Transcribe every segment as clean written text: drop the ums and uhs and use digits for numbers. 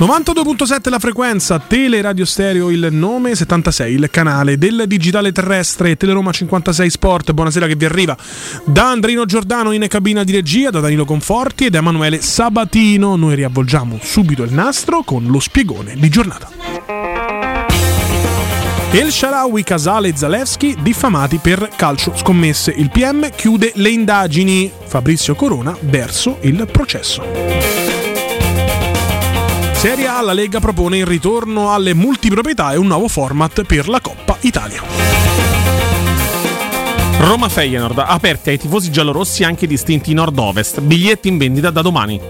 ...92.7 la frequenza, Teleradio Stereo il nome, 76 il canale del digitale terrestre, Teleroma 56 Sport. Buonasera che vi arriva da Andrino Giordano in cabina di regia, da Danilo Conforti e da Emanuele Sabatino. Noi riavvolgiamo subito il nastro con lo spiegone di giornata. El Sharawi, Casale e Zalewski diffamati per calcio scommesse. Il PM chiude le indagini. Fabrizio Corona verso il processo. Serie A, la Lega propone il ritorno alle multiproprietà e un nuovo format per la Coppa Italia. Roma Feyenoord, aperti ai tifosi giallorossi anche distinti nord-ovest. Biglietti in vendita da domani.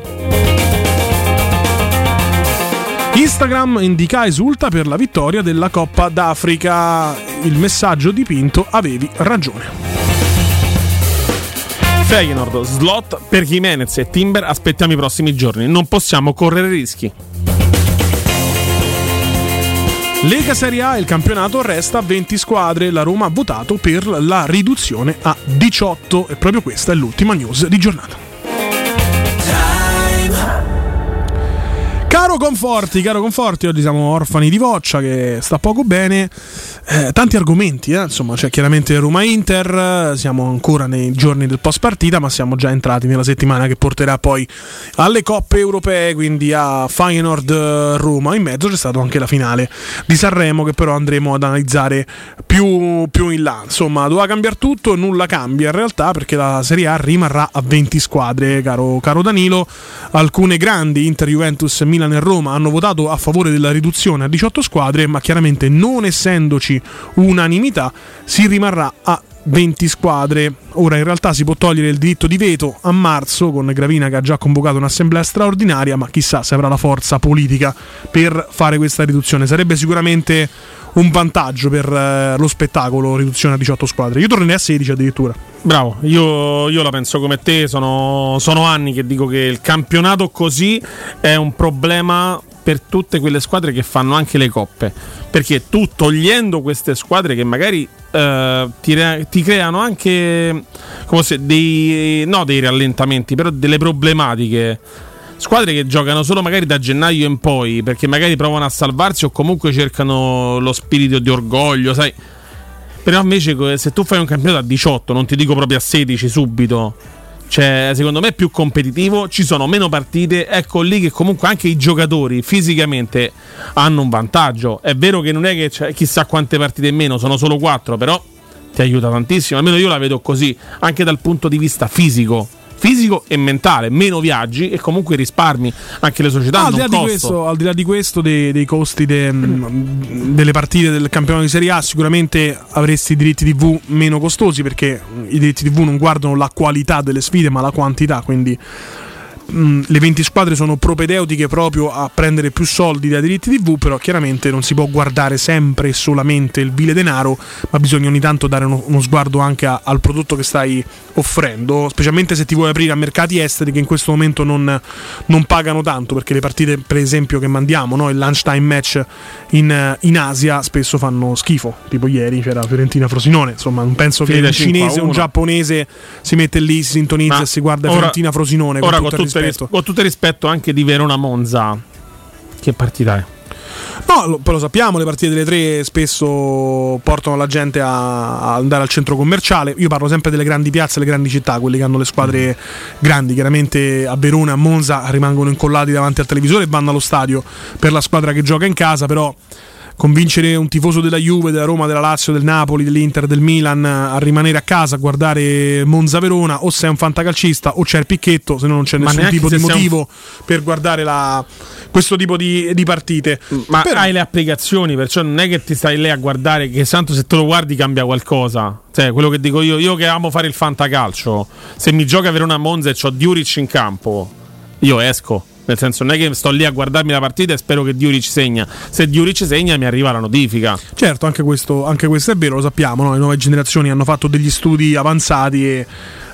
Instagram, Indica esulta per la vittoria della Coppa d'Africa. Il messaggio dipinto: avevi ragione. Feyenoord, slot per Jimenez e Timber, aspettiamo i prossimi giorni, non possiamo correre rischi. Lega Serie A, il campionato resta a 20 squadre, la Roma ha votato per la riduzione a 18 e proprio questa è l'ultima news di giornata. Caro Conforti, oggi siamo orfani di Voccia che sta poco bene, tanti argomenti, insomma c'è chiaramente Roma-Inter, siamo ancora nei giorni del post partita ma siamo già entrati nella settimana che porterà poi alle coppe europee, quindi a Feyenoord-Roma, in mezzo c'è stata anche la finale di Sanremo che però andremo ad analizzare più in là, insomma doveva cambiare tutto, nulla cambia in realtà perché la Serie A rimarrà a 20 squadre, caro Danilo, alcune grandi, Inter, Juventus, Milan e Roma hanno votato a favore della riduzione a 18 squadre, ma chiaramente non essendoci unanimità si rimarrà a 20 squadre. Ora in realtà si può togliere il diritto di veto a marzo con Gravina che ha già convocato un'assemblea straordinaria, ma chissà se avrà la forza politica per fare questa riduzione. Sarebbe sicuramente un vantaggio per lo spettacolo, riduzione a 18 squadre. Io tornerei a 16 addirittura. Bravo, io la penso come te, sono anni che dico che il campionato così è un problema per tutte quelle squadre che fanno anche le coppe, perché tu togliendo queste squadre che magari ti creano anche come se dei rallentamenti, però delle problematiche, squadre che giocano solo magari da gennaio in poi perché magari provano a salvarsi o comunque cercano lo spirito di orgoglio, sai. Però invece se tu fai un campionato a 18, non ti dico proprio a 16 subito, cioè secondo me è più competitivo, ci sono meno partite, ecco lì che comunque anche i giocatori fisicamente hanno un vantaggio. È vero che non è che c'è chissà quante partite in meno, sono solo 4, però ti aiuta tantissimo, almeno io la vedo così, anche dal punto di vista fisico e mentale, meno viaggi e comunque risparmi, anche le società hanno un costo. Al di là di questo dei costi delle partite del campionato di Serie A, sicuramente avresti i diritti TV meno costosi perché i diritti TV non guardano la qualità delle sfide ma la quantità, quindi le 20 squadre sono propedeutiche proprio a prendere più soldi da diritti TV, però chiaramente non si può guardare sempre e solamente il vile denaro, ma bisogna ogni tanto dare uno sguardo anche al prodotto che stai offrendo, specialmente se ti vuoi aprire a mercati esteri che in questo momento non pagano tanto, perché le partite per esempio che mandiamo, il lunchtime match in Asia spesso fanno schifo, tipo ieri c'era Fiorentina-Frosinone, insomma non penso che un cinese o un giapponese si mette lì, si sintonizza e si guarda Fiorentina-Frosinone con tutto il rispetto anche di Verona Monza. Che partita è? No, poi lo sappiamo, le partite delle tre spesso portano la gente a andare al centro commerciale. Io parlo sempre delle grandi piazze, le grandi città, quelli che hanno le squadre grandi. Chiaramente a Verona, a Monza rimangono incollati davanti al televisore e vanno allo stadio per la squadra che gioca in casa. Però convincere un tifoso della Juve, della Roma, della Lazio, del Napoli, dell'Inter, del Milan a rimanere a casa a guardare Monza-Verona, o sei un fantacalcista o c'è il picchetto, se no non c'è nessun tipo di motivo per guardare questo tipo di partite. Ma però hai le applicazioni, perciò non è che ti stai lì a guardare, che santo se te lo guardi cambia qualcosa. Cioè, quello che dico io che amo fare il fantacalcio, se mi gioca Verona-Monza e c'ho Diuric in campo, io esco. Nel senso, non è che sto lì a guardarmi la partita e spero che Diuric segna. Se Diuric segna mi arriva la notifica. Certo, anche questo è vero, lo sappiamo, no? Le nuove generazioni hanno fatto degli studi avanzati e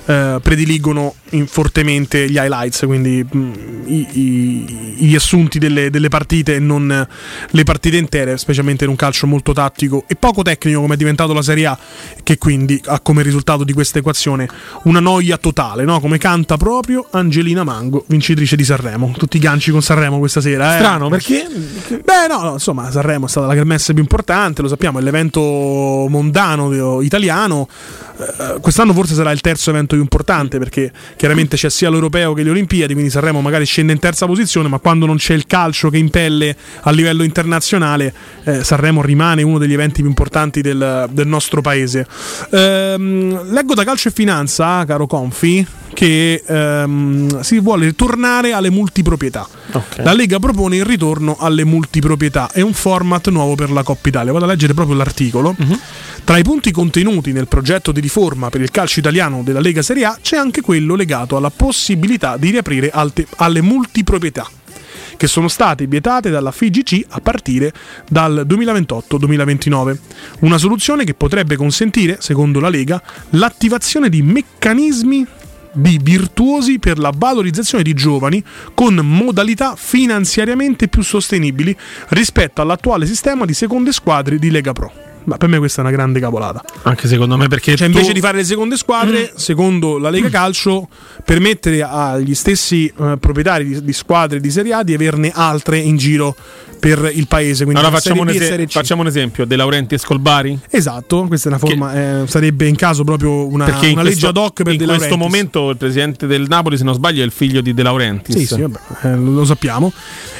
prediligono fortemente gli highlights, quindi gli assunti delle partite e non le partite intere, specialmente in un calcio molto tattico e poco tecnico come è diventato la Serie A, che quindi ha come risultato di questa equazione una noia totale, no? Come canta proprio Angelina Mango, vincitrice di Sanremo. Tutti i ganci con Sanremo questa sera. Strano, perché? Beh, no, insomma, Sanremo è stata la kermesse più importante, lo sappiamo, è l'evento mondano italiano. Quest'anno forse sarà il terzo evento più importante, perché chiaramente c'è sia l'Europeo che le Olimpiadi, quindi Sanremo magari scende in terza posizione, ma quando non c'è il calcio che impelle a livello internazionale, Sanremo rimane uno degli eventi più importanti del nostro paese. Leggo da Calcio e Finanza, caro Confi, che si vuole tornare alle multiproprietà. Okay. La Lega propone il ritorno alle multiproprietà e un format nuovo per la Coppa Italia. Vado a leggere proprio l'articolo. Uh-huh. Tra i punti contenuti nel progetto di riforma per il calcio italiano della Lega Serie A c'è anche quello legato alla possibilità di riaprire alle multiproprietà, che sono state vietate dalla FIGC a partire dal 2028-2029. Una soluzione che potrebbe consentire, secondo la Lega, l'attivazione di meccanismi di virtuosi per la valorizzazione di giovani con modalità finanziariamente più sostenibili rispetto all'attuale sistema di seconde squadre di Lega Pro. Ma per me questa è una grande cavolata. Anche secondo me, perché invece di fare le seconde squadre, secondo la Lega Calcio, permettere agli stessi proprietari di squadre di Serie A di averne altre in giro per il paese. Quindi allora facciamo un esempio: De Laurentiis col Bari. Esatto, questa è una forma, sarebbe in caso proprio una legge ad hoc per in De Laurentiis. In questo momento il presidente del Napoli, se non sbaglio, è il figlio di De Laurentiis. Sì, vabbè, lo sappiamo.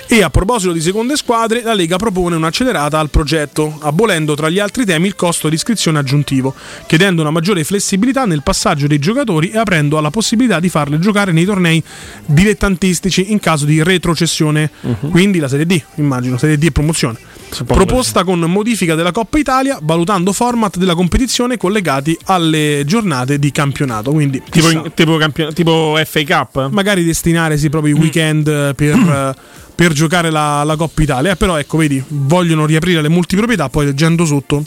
E a proposito di seconde squadre, la Lega propone un'accelerata al progetto, abolendo tra gli altri temi il costo di iscrizione aggiuntivo, chiedendo una maggiore flessibilità nel passaggio dei giocatori e aprendo alla possibilità di farle giocare nei tornei dilettantistici in caso di retrocessione. Uh-huh. Quindi la Serie D, immagino, Serie D e promozione. Proposta con modifica della Coppa Italia, valutando format della competizione collegati alle giornate di campionato. Quindi tipo FA Cup? Magari destinare proprio i weekend per giocare la Coppa Italia, però ecco, vedi, vogliono riaprire le multiproprietà, poi leggendo sotto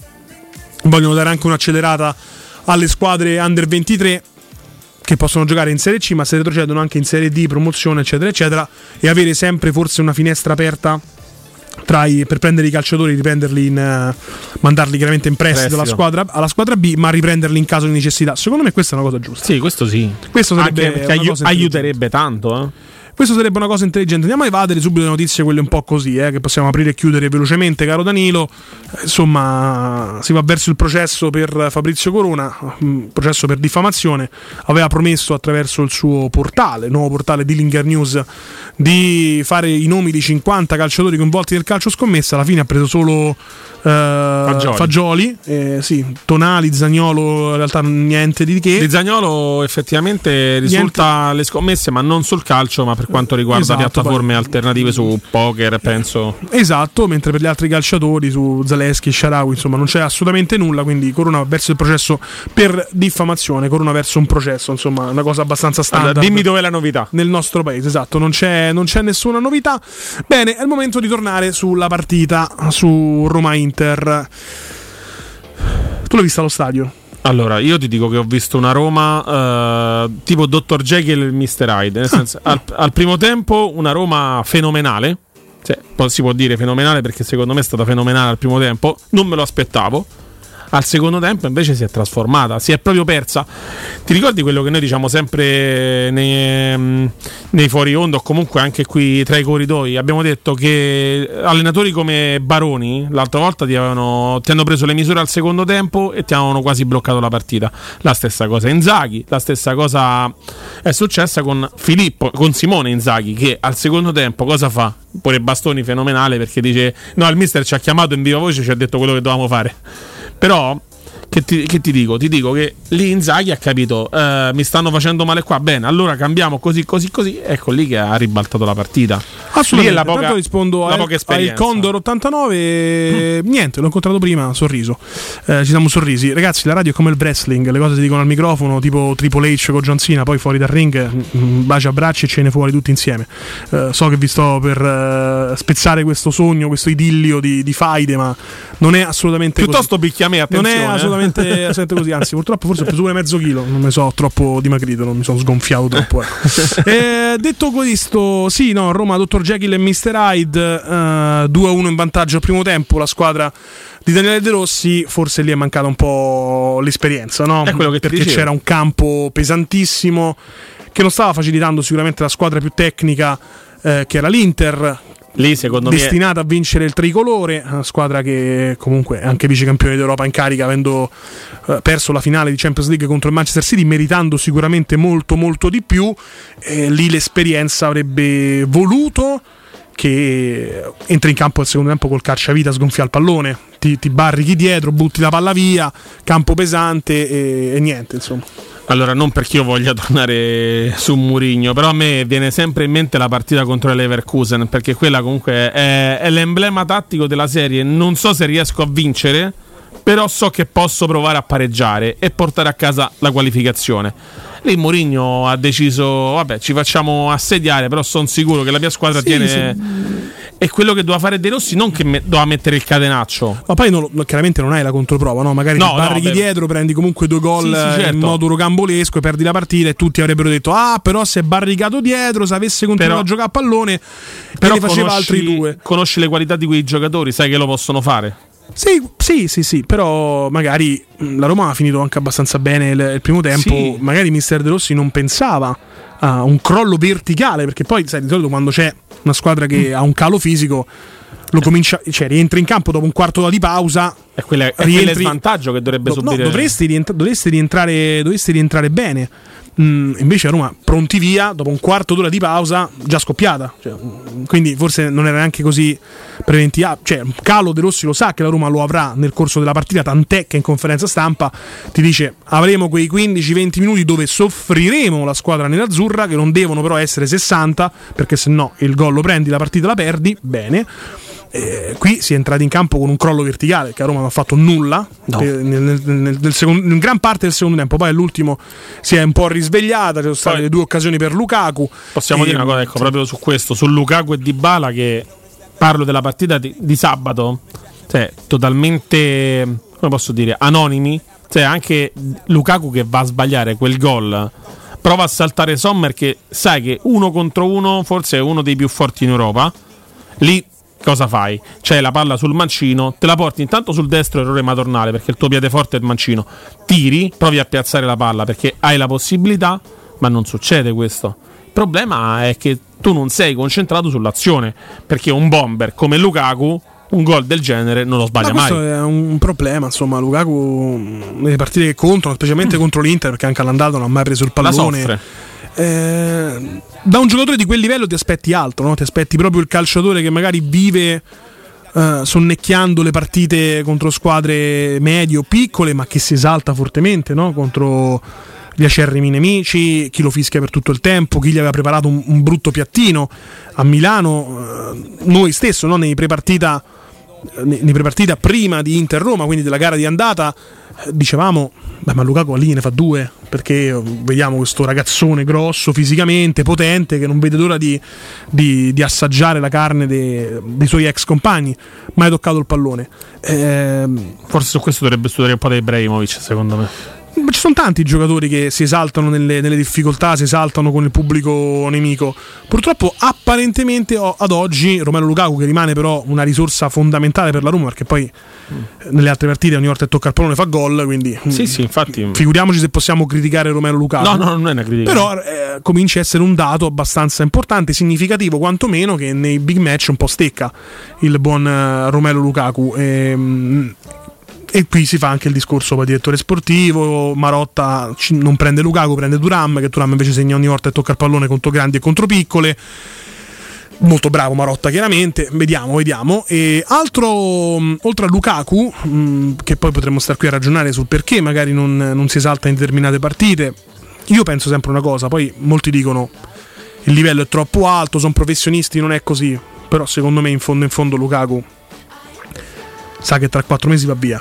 vogliono dare anche un'accelerata alle squadre under 23 che possono giocare in Serie C, ma se retrocedono anche in Serie D, promozione, eccetera eccetera, e avere sempre forse una finestra aperta per prendere i calciatori, riprenderli mandarli chiaramente in prestito alla squadra B, ma riprenderli in caso di necessità. Secondo me questa è una cosa giusta. Sì, questo sì. Questo sarebbe aiuterebbe tanto, Questo sarebbe una cosa intelligente. Andiamo a evadere subito le notizie, quelle un po' così, che possiamo aprire e chiudere velocemente, caro Danilo. Insomma, si va verso il processo per Fabrizio Corona, processo per diffamazione. Aveva promesso attraverso il suo portale, il nuovo portale di Dillinger News, di fare i nomi di 50 calciatori coinvolti nel calcio scommessa. Alla fine ha preso solo Fagioli. Sì, Tonali, Zagnolo, in realtà niente di che. Di Zagnolo effettivamente risulta niente. Le scommesse, ma non sul calcio, ma per quanto riguarda piattaforme alternative su poker, penso. Esatto, mentre per gli altri calciatori, su Zalewski, Sharawi, insomma non c'è assolutamente nulla. Quindi Corona verso il processo per diffamazione, Corona verso un processo, insomma una cosa abbastanza standard. Allora, dimmi dov'è la novità nel nostro paese. Esatto, non c'è nessuna novità. Bene, è il momento di tornare sulla partita, su Roma-Inter. Tu l'hai vista allo stadio? Allora, io ti dico che ho visto una Roma tipo Dr. Jekyll e Mr. Hyde, nel senso, al primo tempo una Roma fenomenale, cioè, si può dire fenomenale perché secondo me è stata fenomenale al primo tempo, non me lo aspettavo. al secondo tempo invece si è trasformata, si è proprio persa. Ti ricordi quello che noi diciamo sempre nei fuori onda o comunque anche qui tra i corridoi? Abbiamo detto che allenatori come Baroni l'altra volta ti hanno preso le misure al secondo tempo e ti hanno quasi bloccato la partita. La stessa cosa Inzaghi, la stessa cosa è successa con Simone Inzaghi, che al secondo tempo cosa fa? Pure Bastoni fenomenale, perché dice no, il mister ci ha chiamato in viva voce, ci ha detto quello che dovevamo fare. Però che ti dico? Ti dico che lì Inzaghi ha capito, mi stanno facendo male qua, bene, allora cambiamo così, ecco lì che ha ribaltato la partita. Assolutamente, tanto rispondo al Condor 89 e... Niente, l'ho incontrato prima, sorriso, ci siamo sorrisi. Ragazzi, la radio è come il wrestling, le cose si dicono al microfono, tipo Triple H con John Cena, poi fuori dal ring baci a bracci e ce ne fuori tutti insieme. So che vi sto per spezzare questo sogno, questo idillio di faide, ma non è assolutamente piuttosto così. Picchia a me, attenzione, non è assolutamente così, anzi purtroppo forse ho preso pure mezzo chilo, non mi so troppo dimagrito, non mi sono sgonfiato troppo. Detto questo, sì, no, Roma, Dottor Jekyll e Mr. Hyde, 2-1 in vantaggio al primo tempo, la squadra di Daniele De Rossi. Forse lì è mancata un po' l'esperienza, no? È quello che perché dicevo. C'era un campo pesantissimo che non stava facilitando sicuramente la squadra più tecnica, che era l'Inter. Lì, secondo me, destinata a vincere il tricolore, una squadra che comunque è anche vicecampione d'Europa in carica, avendo perso la finale di Champions League contro il Manchester City, meritando sicuramente molto molto di più. Lì l'esperienza avrebbe voluto che entri in campo al secondo tempo col cacciavita, sgonfia il pallone, ti barrichi dietro, butti la palla via, campo pesante e niente, insomma. Allora, non perché io voglia tornare su Mourinho, però a me viene sempre in mente la partita contro Leverkusen, perché quella comunque è l'emblema tattico della serie. Non so se riesco a vincere, però so che posso provare a pareggiare e portare a casa la qualificazione. Lì Mourinho ha deciso, vabbè, ci facciamo assediare, però sono sicuro che la mia squadra tiene... Sì. E quello che doveva fare De Rossi, non che doveva mettere il catenaccio. Ma poi chiaramente non hai la controprova, no? Magari ti barrichi dietro, prendi comunque due gol certo. In modo rocambolesco e perdi la partita, e tutti avrebbero detto ah, però si è barricato dietro, se avesse continuato a giocare a pallone però ne faceva altri due. Conosci le qualità di quei giocatori, sai che lo possono fare. Sì, però magari la Roma ha finito anche abbastanza bene il primo tempo, sì. Magari mister De Rossi non pensava a un crollo verticale, perché poi sai, di solito quando c'è una squadra che ha un calo fisico lo comincia, cioè rientri in campo dopo un quarto d'ora di pausa, e quella è il svantaggio che dovrebbe subire. No, dovresti rientrare bene. Invece a Roma pronti via dopo un quarto d'ora di pausa, già scoppiata, cioè, quindi forse non era neanche così preventiva, cioè calo De Rossi lo sa che la Roma lo avrà nel corso della partita, tant'è che in conferenza stampa ti dice avremo quei 15-20 minuti dove soffriremo la squadra nerazzurra, che non devono però essere 60, perché se no il gol lo prendi, la partita la perdi. Bene, qui si è entrati in campo con un crollo verticale che a Roma non ha fatto nulla, no. In gran parte del secondo tempo, poi all'ultimo si è un po' risvegliata, ci sono state le due occasioni per Lukaku. Possiamo dire una cosa, ecco, proprio su questo, su Lukaku e Dybala, che parlo della partita di sabato, cioè totalmente, come posso dire, anonimi, cioè anche Lukaku che va a sbagliare quel gol, prova a saltare Sommer che sai che uno contro uno forse è uno dei più forti in Europa. Lì cosa fai? C'è la palla sul mancino, te la porti intanto sul destro, errore madornale, perché il tuo piede forte è il mancino, tiri, provi a piazzare la palla perché hai la possibilità, ma non succede questo. Il problema è che tu non sei concentrato sull'azione, perché un bomber come Lukaku un gol del genere non lo sbaglia mai. Questo è un problema, insomma. Lukaku nelle partite che contano, specialmente contro l'Inter, perché anche all'andata non ha mai preso il pallone, la da un giocatore di quel livello ti aspetti altro, no? Ti aspetti proprio il calciatore che magari vive sonnecchiando le partite contro squadre medio piccole, ma che si esalta fortemente, no? Contro gli acerrimi nemici, chi lo fischia per tutto il tempo, chi gli aveva preparato un brutto piattino a Milano. Noi stesso, no? nei prepartita prima di Inter-Roma, quindi della gara di andata, dicevamo ma Lukaku lì ne fa due, perché vediamo questo ragazzone grosso fisicamente, potente, che non vede l'ora di assaggiare la carne dei suoi ex compagni. Mai toccato il pallone. Forse su questo dovrebbe studiare un po' da Ibrahimovic, secondo me. Ci sono tanti giocatori che si esaltano nelle difficoltà, si esaltano con il pubblico nemico. Purtroppo apparentemente ad oggi Romelu Lukaku, che rimane però una risorsa fondamentale per la Roma, perché poi nelle altre partite ogni volta che tocca il pallone fa gol, quindi sì, infatti, figuriamoci se possiamo criticare Romero Lukaku. No, non è una critica. Però comincia a essere un dato abbastanza importante, significativo quantomeno, che nei big match un po' stecca il buon Romero Lukaku. E qui si fa anche il discorso per il direttore sportivo. Marotta non prende Lukaku, prende Thuram, che Thuram invece segna ogni volta e tocca il pallone contro grandi e contro piccole. Molto bravo Marotta, chiaramente. Vediamo. E altro, oltre a Lukaku, che poi potremmo star qui a ragionare sul perché magari non si esalta in determinate partite. Io penso sempre una cosa, poi molti dicono il livello è troppo alto, sono professionisti, non è così. Però secondo me in fondo Lukaku sa che tra 4 mesi va via,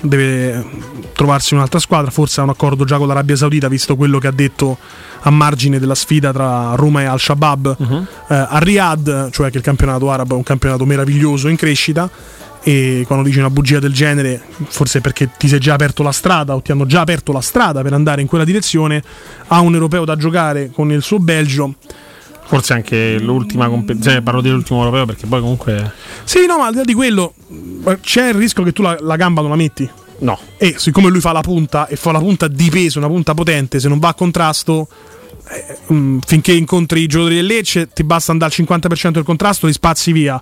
deve trovarsi un'altra squadra, forse ha un accordo già con l'Arabia Saudita, visto quello che ha detto a margine della sfida tra Roma e Al-Shabaab a Riyadh, cioè che il campionato arabo è un campionato meraviglioso in crescita, e quando dici una bugia del genere forse perché ti sei già aperto la strada o ti hanno già aperto la strada per andare in quella direzione. Ha un europeo da giocare con il suo Belgio, forse anche l'ultima competizione, parlo dell'ultimo europeo perché poi comunque sì, no, ma al di là di quello c'è il rischio che tu la gamba non la metti, no, e siccome lui fa la punta e fa la punta di peso, una punta potente, se non va a contrasto finché incontri i giocatori del Lecce ti basta andare al 50% del contrasto, li spazi via,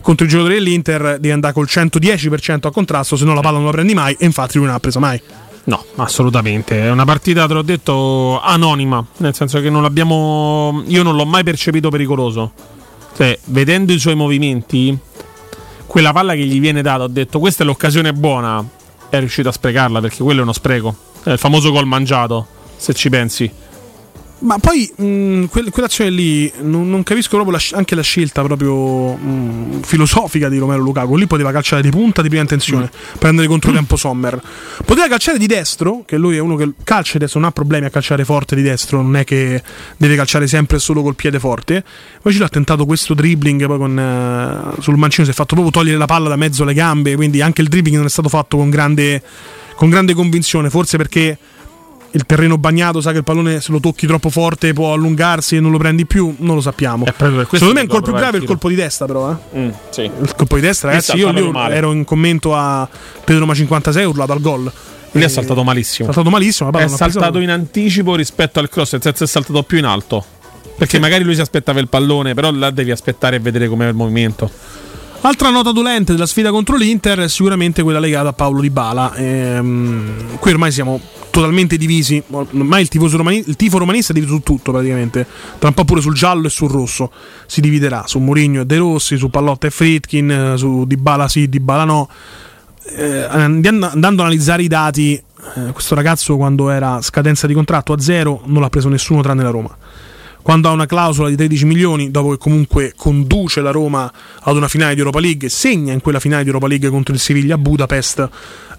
contro i giocatori dell'Inter devi andare col 110% a contrasto, se no la palla non la prendi mai, e infatti lui non l'ha presa mai. No, assolutamente, è una partita, te l'ho detto, anonima, nel senso che non l'abbiamo, io non l'ho mai percepito pericoloso, cioè vedendo i suoi movimenti, quella palla che gli viene data, ho detto questa è l'occasione buona, è riuscito a sprecarla, perché quello è uno spreco, è il famoso gol mangiato, se ci pensi. Ma poi quell'azione lì non capisco proprio anche la scelta proprio filosofica di Romero Lukaku. Lì poteva calciare di punta di prima intenzione, prendere controcampo Sommer, poteva calciare di destro, che lui è uno che calcia di destro, non ha problemi a calciare forte di destro, non è che deve calciare sempre solo col piede forte. Invece ha tentato questo dribbling, poi con sul mancino si è fatto proprio togliere la palla da mezzo alle gambe, quindi anche il dribbling non è stato fatto con grande convinzione, forse perché il terreno bagnato sa che il pallone se lo tocchi troppo forte può allungarsi e non lo prendi più, non lo sappiamo. Secondo me il colpo più grave è il colpo di testa, però sì. Il colpo di testa, ragazzi, io ero in commento a Pedro Ma 56, urlato al gol. Lui ha saltato malissimo. È saltato in anticipo rispetto al cross, nel senso è saltato più in alto, perché sì, magari lui si aspettava il pallone, però là devi aspettare e vedere com'è il movimento. Altra nota dolente della sfida contro l'Inter è sicuramente quella legata a Paulo Dybala. Qui ormai siamo totalmente divisi, ormai il tifo romanista è diviso su tutto praticamente, tra un po' pure sul giallo e sul rosso si dividerà, su Mourinho e De Rossi, su Pallotta e Friedkin, su Dybala sì, Dybala no. Andando ad analizzare i dati, questo ragazzo quando era scadenza di contratto a zero non l'ha preso nessuno tranne la Roma. Quando ha una clausola di 13 milioni, dopo che comunque conduce la Roma ad una finale di Europa League, segna in quella finale di Europa League contro il Siviglia a Budapest,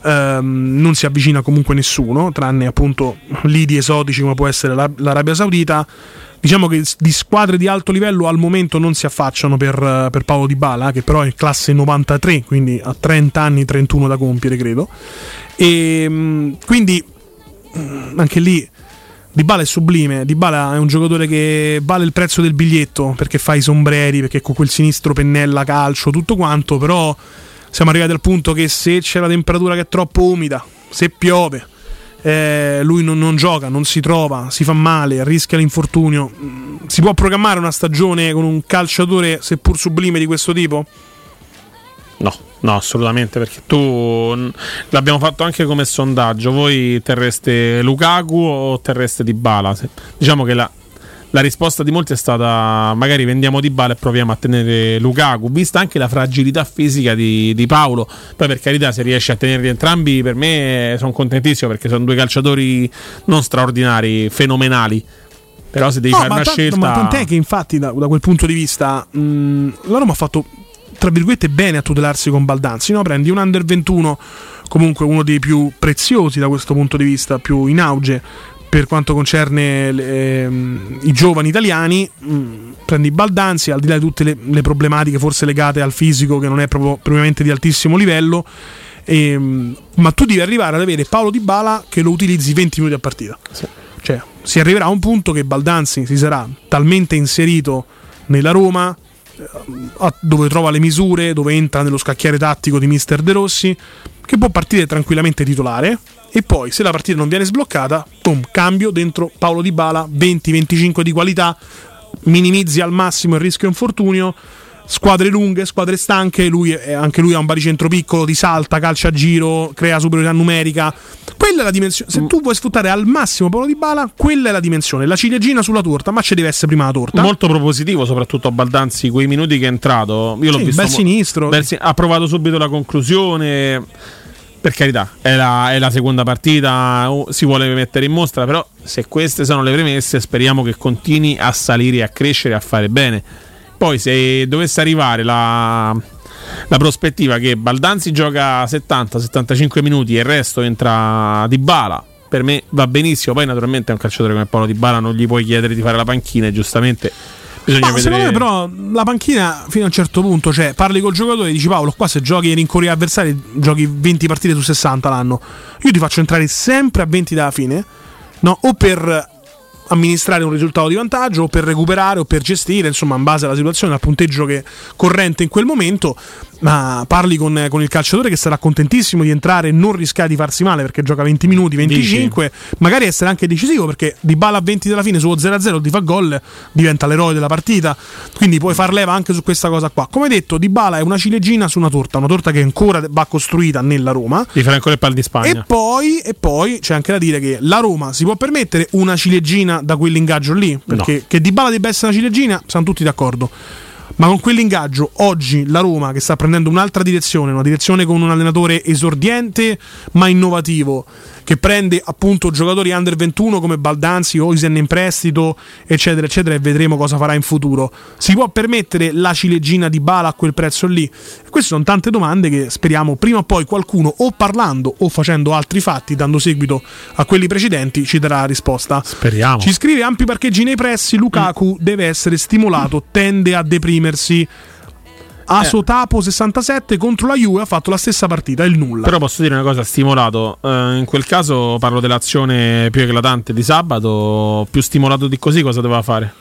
non si avvicina comunque nessuno, tranne appunto lidi esotici come può essere l'Arabia Saudita. Diciamo che di squadre di alto livello al momento non si affacciano per Paulo Dybala, che però è classe 93, quindi ha 30 anni, 31 da compiere credo, e quindi anche lì Dybala è sublime. Dybala è un giocatore che vale il prezzo del biglietto, perché fa i sombreri, perché con quel sinistro pennella calcio, tutto quanto. Però siamo arrivati al punto che se c'è la temperatura che è troppo umida, se piove, lui non gioca, non si trova, si fa male, rischia l'infortunio. Si può programmare una stagione con un calciatore seppur sublime di questo tipo? No, assolutamente, perché tu l'abbiamo fatto anche come sondaggio, voi terreste Lukaku o terreste Dybala? Diciamo che la risposta di molti è stata magari vendiamo Dybala e proviamo a tenere Lukaku, vista anche la fragilità fisica di Paolo. Poi per carità, se riesce a tenerli entrambi, per me sono contentissimo, perché sono due calciatori non straordinari, fenomenali. Però se devi fare una scelta, ma tant'è che infatti da quel punto di vista la Roma ha fatto tra virgolette bene a tutelarsi con Baldanzi, no? Prendi un under 21, comunque uno dei più preziosi da questo punto di vista, più in auge per quanto concerne i giovani italiani, prendi Baldanzi, al di là di tutte le problematiche forse legate al fisico, che non è proprio propriamente di altissimo livello, ma tu devi arrivare ad avere Paulo Dybala che lo utilizzi 20 minuti a partita, sì. Cioè si arriverà a un punto che Baldanzi si sarà talmente inserito nella Roma dove trova le misure, dove entra nello scacchiere tattico di mister De Rossi, che può partire tranquillamente titolare e poi, se la partita non viene sbloccata, boom, cambio dentro Paolo Dybala, 20-25 di qualità, minimizzi al massimo il rischio infortunio. Squadre lunghe, squadre stanche, lui anche lui ha un baricentro piccolo, ti salta, calcia a giro, crea superiorità numerica. Quella è la dimensione. Se tu vuoi sfruttare al massimo Paolo Dybala, quella è la dimensione, la ciliegina sulla torta, ma ci deve essere prima la torta. Molto propositivo soprattutto a Baldanzi quei minuti che è entrato. Io l'ho visto bel sinistro. Ha provato subito la conclusione. Per carità, è la seconda partita, si vuole mettere in mostra, però se queste sono le premesse, speriamo che continui a salire, a crescere, a fare bene. Poi se dovesse arrivare la prospettiva che Baldanzi gioca 70-75 minuti e il resto entra Dybala, per me va benissimo. Poi naturalmente a un calciatore come Paolo Dybala non gli puoi chiedere di fare la panchina, e giustamente bisogna vedere. Secondo me però la panchina fino a un certo punto, cioè parli col giocatore e dici Paolo, qua se giochi e rincori avversari giochi 20 partite su 60 l'anno, io ti faccio entrare sempre a 20 dalla fine, no? O per amministrare un risultato di vantaggio, o per recuperare, o per gestire, insomma, in base alla situazione, al punteggio che corrente in quel momento. Ma parli con il calciatore, che sarà contentissimo di entrare e non rischiare di farsi male, perché gioca 20 minuti, 25, magari essere anche decisivo, perché Dybala a 20 dalla fine, su 0-0 ti fa gol, diventa l'eroe della partita. Quindi puoi far leva anche su questa cosa qua. Come detto, Dybala è una ciliegina su una torta che ancora va costruita nella Roma, di fare ancora il pal di Spagna. E poi c'è anche da dire che la Roma si può permettere una ciliegina da quell'ingaggio lì, perché no, che Dybala debba essere una ciliegina siamo tutti d'accordo, ma con quell'ingaggio oggi la Roma, che sta prendendo un'altra direzione, una direzione con un allenatore esordiente ma innovativo, che prende appunto giocatori under 21 come Baldanzi, Oisen in prestito, eccetera eccetera, e vedremo cosa farà in futuro, si può permettere la ciliegina Dybala a quel prezzo lì? Queste sono tante domande che speriamo prima o poi qualcuno, o parlando o facendo altri fatti, dando seguito a quelli precedenti, ci darà risposta. Speriamo. Ci scrive: ampi parcheggi nei pressi, Lukaku deve essere stimolato, tende a deprimere. Asotapo 67 contro la Juve ha fatto la stessa partita, il nulla. Però posso dire una cosa, stimolato, in quel caso parlo dell'azione più eclatante di sabato, più stimolato di così cosa doveva fare?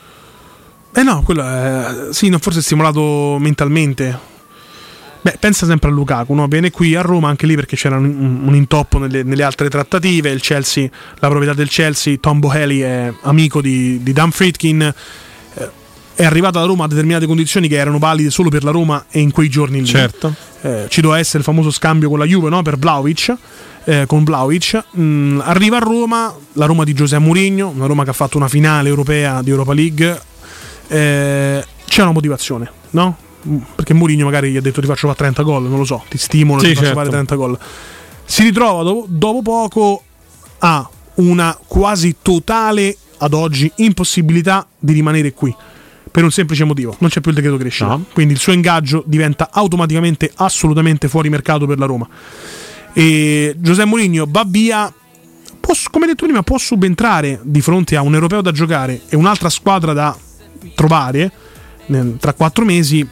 No, quello è, sì, forse è stimolato mentalmente. Beh, pensa sempre a Lukaku, no? Viene qui a Roma anche lì perché c'era un intoppo nelle altre trattative, il Chelsea, la proprietà del Chelsea, Tom Boehly è amico di Dan Friedkin, è arrivata da Roma a determinate condizioni che erano valide solo per la Roma e in quei giorni lì. Certo. Ci doveva essere il famoso scambio con la Juve, no? Per Vlahovic, con Vlahovic. Arriva a Roma, la Roma di José Mourinho, una Roma che ha fatto una finale europea di Europa League. C'è una motivazione, no? Perché Mourinho magari gli ha detto ti faccio fare 30 gol, non lo so, ti stimolo, sì, ti faccio fare 30 gol. Si ritrova dopo poco a una quasi totale, ad oggi, impossibilità di rimanere qui, per un semplice motivo: non c'è più il decreto crescita, no. Quindi il suo ingaggio diventa automaticamente assolutamente fuori mercato per la Roma, e José Mourinho va via, come detto prima può subentrare di fronte a un europeo da giocare e un'altra squadra da trovare tra 4 mesi,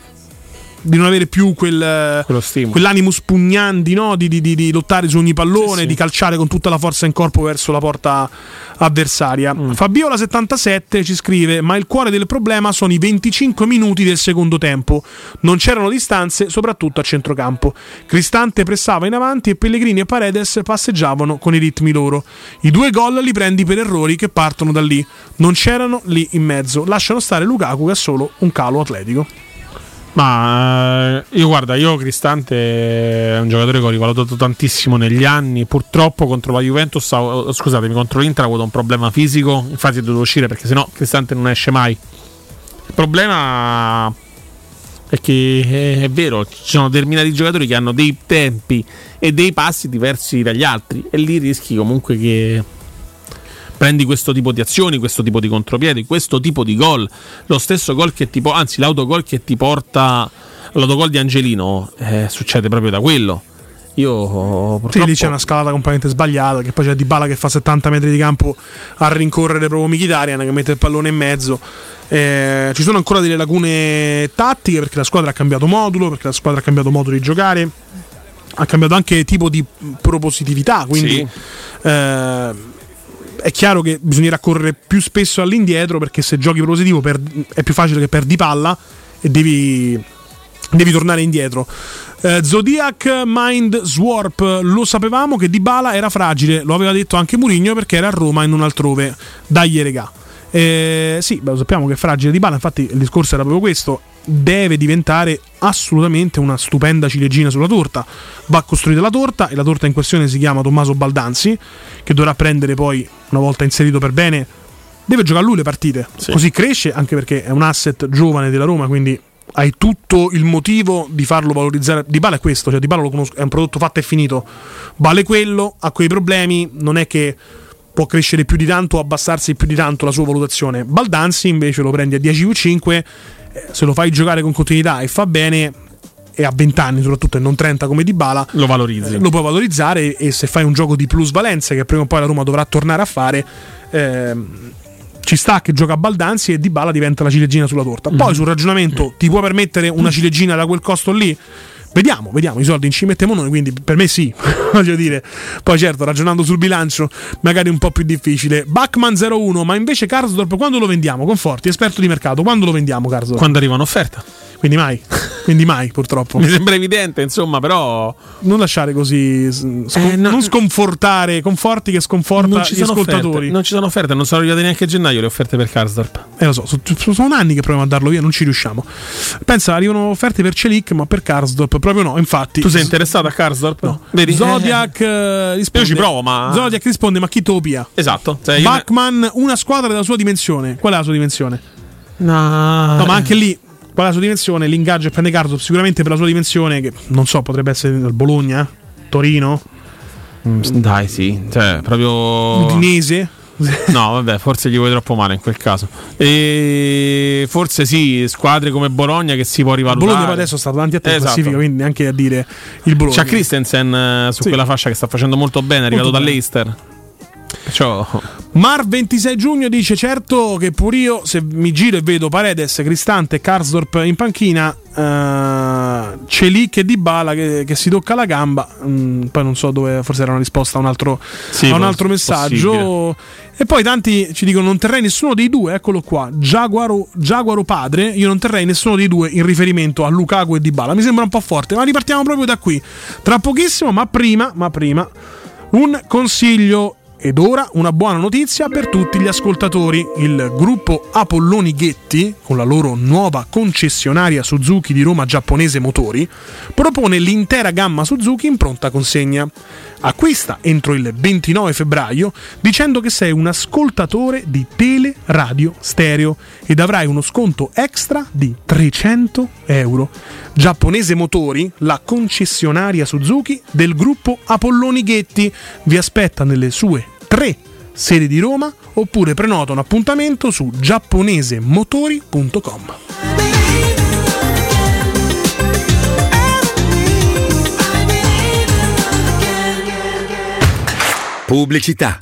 di non avere più quell'animus pugnandi, no? di lottare su ogni pallone, sì. Di calciare con tutta la forza in corpo verso la porta avversaria. Fabiola 77 ci scrive: ma il cuore del problema sono i 25 minuti del secondo tempo, non c'erano distanze soprattutto a centrocampo, Cristante pressava in avanti e Pellegrini e Paredes passeggiavano con i ritmi loro, i 2 gol li prendi per errori che partono da lì, non c'erano lì in mezzo, lasciano stare Lukaku che ha solo un calo atletico. Ma io Cristante è un giocatore che ho rivalutato tantissimo negli anni. Purtroppo contro la Juventus, contro l'Inter ha avuto un problema fisico, infatti è dovuto uscire perché sennò Cristante non esce mai. Il problema è che è vero, ci sono determinati giocatori che hanno dei tempi e dei passi diversi dagli altri, e lì rischi comunque che prendi questo tipo di azioni, questo tipo di contropiedi, questo tipo di gol, lo stesso gol che ti l'autogol che ti porta, l'autogol di Angelino, succede proprio da quello. Purtroppo, lì c'è una scalata completamente sbagliata, che poi c'è Dybala che fa 70 metri di campo a rincorrere proprio Mkhitaryan, che mette il pallone in mezzo. Ci sono ancora delle lacune tattiche, perché la squadra ha cambiato modulo, perché la squadra ha cambiato modo di giocare, ha cambiato anche tipo di propositività, quindi sì. È chiaro che bisognerà correre più spesso all'indietro, perché se giochi propositivo è più facile che perdi palla, e devi tornare indietro. Zodiac Mind Swarp, lo sapevamo che Dybala era fragile, lo aveva detto anche Mourinho perché era a Roma e non altrove. Dagli regà. Sì, lo sappiamo che è fragile Dybala, infatti il discorso era proprio questo. Deve diventare assolutamente una stupenda ciliegina sulla torta. Va costruita la torta, e la torta in questione si chiama Tommaso Baldanzi, che dovrà prendere poi, una volta inserito per bene, deve giocare lui le partite, sì. Così cresce, anche perché è un asset giovane della Roma, quindi hai tutto il motivo di farlo valorizzare. Dybala è questo, cioè Dybala lo conosco, è un prodotto fatto e finito, vale quello, ha quei problemi, non è che può crescere più di tanto o abbassarsi più di tanto la sua valutazione. Baldanzi invece lo prendi a 10 più 5, se lo fai giocare con continuità e fa bene, e a 20 anni soprattutto e non 30 come Dybala, lo valorizzi, lo puoi valorizzare, e se fai un gioco di plusvalenza che prima o poi la Roma dovrà tornare a fare, ci sta che gioca Baldanzi e Dybala diventa la ciliegina sulla torta. Poi sul ragionamento ti può permettere una ciliegina da quel costo lì? Vediamo, i soldi ci mettiamo noi, quindi per me sì, voglio dire. Poi certo, ragionando sul bilancio, magari un po' più difficile. Bachmann 01, ma invece Karsdorp quando lo vendiamo? Conforti, esperto di mercato, quando lo vendiamo Karsdorp? Quando arriva un'offerta. Quindi mai, purtroppo. Mi sembra evidente, insomma, però... Non lasciare così, non sconfortare, Conforti che sconforta gli ascoltatori. Offerte, non ci sono offerte, non sono arrivate neanche a gennaio le offerte per Karsdorp. Lo so, sono anni che proviamo a darlo via, non ci riusciamo. Pensa, arrivano offerte per Celic, ma per Karsdorp proprio no, infatti. Tu sei interessato a Karsdorp? No. Vedi? Zodiac risponde. Io ci provo, ma... Zodiac risponde, ma chi te lo pia? Esatto. Cioè, Bachmann, una squadra della sua dimensione. Qual è la sua dimensione? No, ma anche lì... Qual è la sua dimensione? L'ingaggio e prende Karsdorp sicuramente per la sua dimensione, che non so, potrebbe essere il Bologna, Torino, dai, sì, cioè proprio Udinese. No, vabbè, forse gli vuoi troppo male in quel caso. E forse sì, squadre come Bologna che si può rivalutare. Bologna adesso sta davanti a te in classifica, quindi neanche a dire il Bologna. C'ha Christensen su quella fascia che sta facendo molto bene, è arrivato dall'Easter. Mar 26 giugno dice: certo che pur io, se mi giro e vedo Paredes, Cristante e Karsdorp in panchina, Celic e Dybala che si tocca la gamba, poi non so dove, forse era una risposta a un altro messaggio possibile. E poi tanti ci dicono: non terrei nessuno dei due, eccolo qua, Jaguaro padre, io non terrei nessuno dei due in riferimento a Lukaku e Dybala, mi sembra un po' forte, ma ripartiamo proprio da qui tra pochissimo, ma prima un consiglio. Ed ora una buona notizia per tutti gli ascoltatori. Il gruppo Apolloni Ghetti, con la loro nuova concessionaria Suzuki di Roma Giapponese Motori, propone l'intera gamma Suzuki in pronta consegna. Acquista entro il 29 febbraio dicendo che sei un ascoltatore di Tele Radio Stereo ed avrai uno sconto extra di 300 euro. Giapponese Motori, la concessionaria Suzuki del gruppo Apolloni Ghetti, vi aspetta nelle sue 3 sedi di Roma, oppure prenota un appuntamento su giapponesemotori.com. Pubblicità.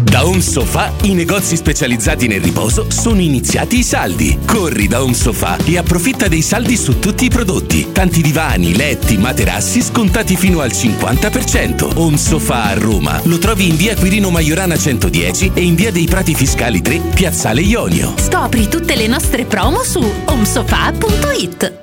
Da Home Sofà i negozi specializzati nel riposo sono iniziati i saldi. Corri da Home Sofà e approfitta dei saldi su tutti i prodotti. Tanti divani, letti, materassi scontati fino al 50%. Home Sofà a Roma lo trovi in via Quirino Maiorana 110 e in via dei Prati Fiscali 3, piazzale Ionio. Scopri tutte le nostre promo su homesofà.it.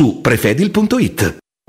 prefedil.it.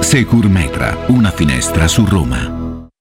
Securmetra, una finestra su Roma.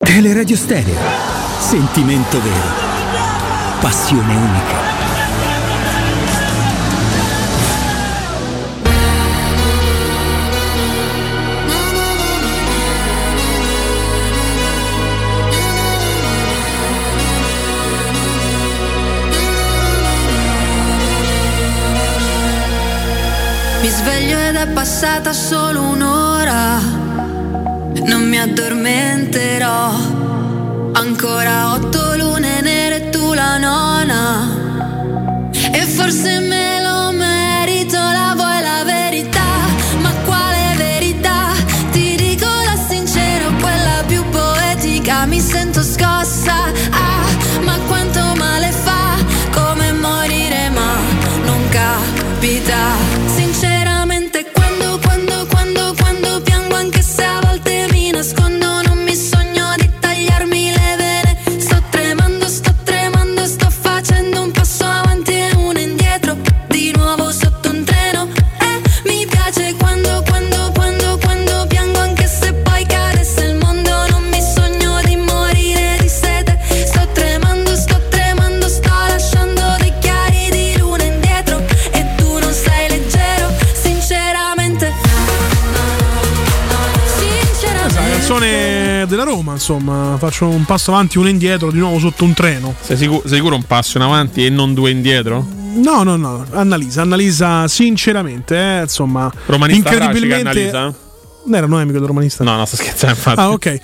Teleradio Stereo. Sentimento vero. Passione unica. Mi sveglio ed è passata solo un'ora. Non mi addormenterò. Ancora 8 lune nere, tu la nona. E forse me lo merito, la vuoi la verità? Ma quale verità? Ti dico la sincera, quella più poetica. Mi sento scossa, ah, ma quanto male fa, come morire ma non capita. Sinceramente quando piango, anche se a volte mi nascondo, non mi sogno di tagliarmi le vene. Sto tremando, sto facendo un passo avanti e uno indietro, di nuovo sotto un treno. Mi piace quando piango, anche se poi cadesse il mondo, non mi sogno di morire di sete. Sto tremando, sto lasciando dei chiari di luna indietro e tu non sei leggero, sinceramente. Canzone della Roma, insomma, faccio un passo avanti, uno indietro, di nuovo sotto un treno. Sei sicuro un passo in avanti e non due indietro? No, analisa sinceramente, insomma, romanista, incredibilmente, analisa. Non era Noemi quello romanista? No, sto scherzando, infatti. Ah, ok.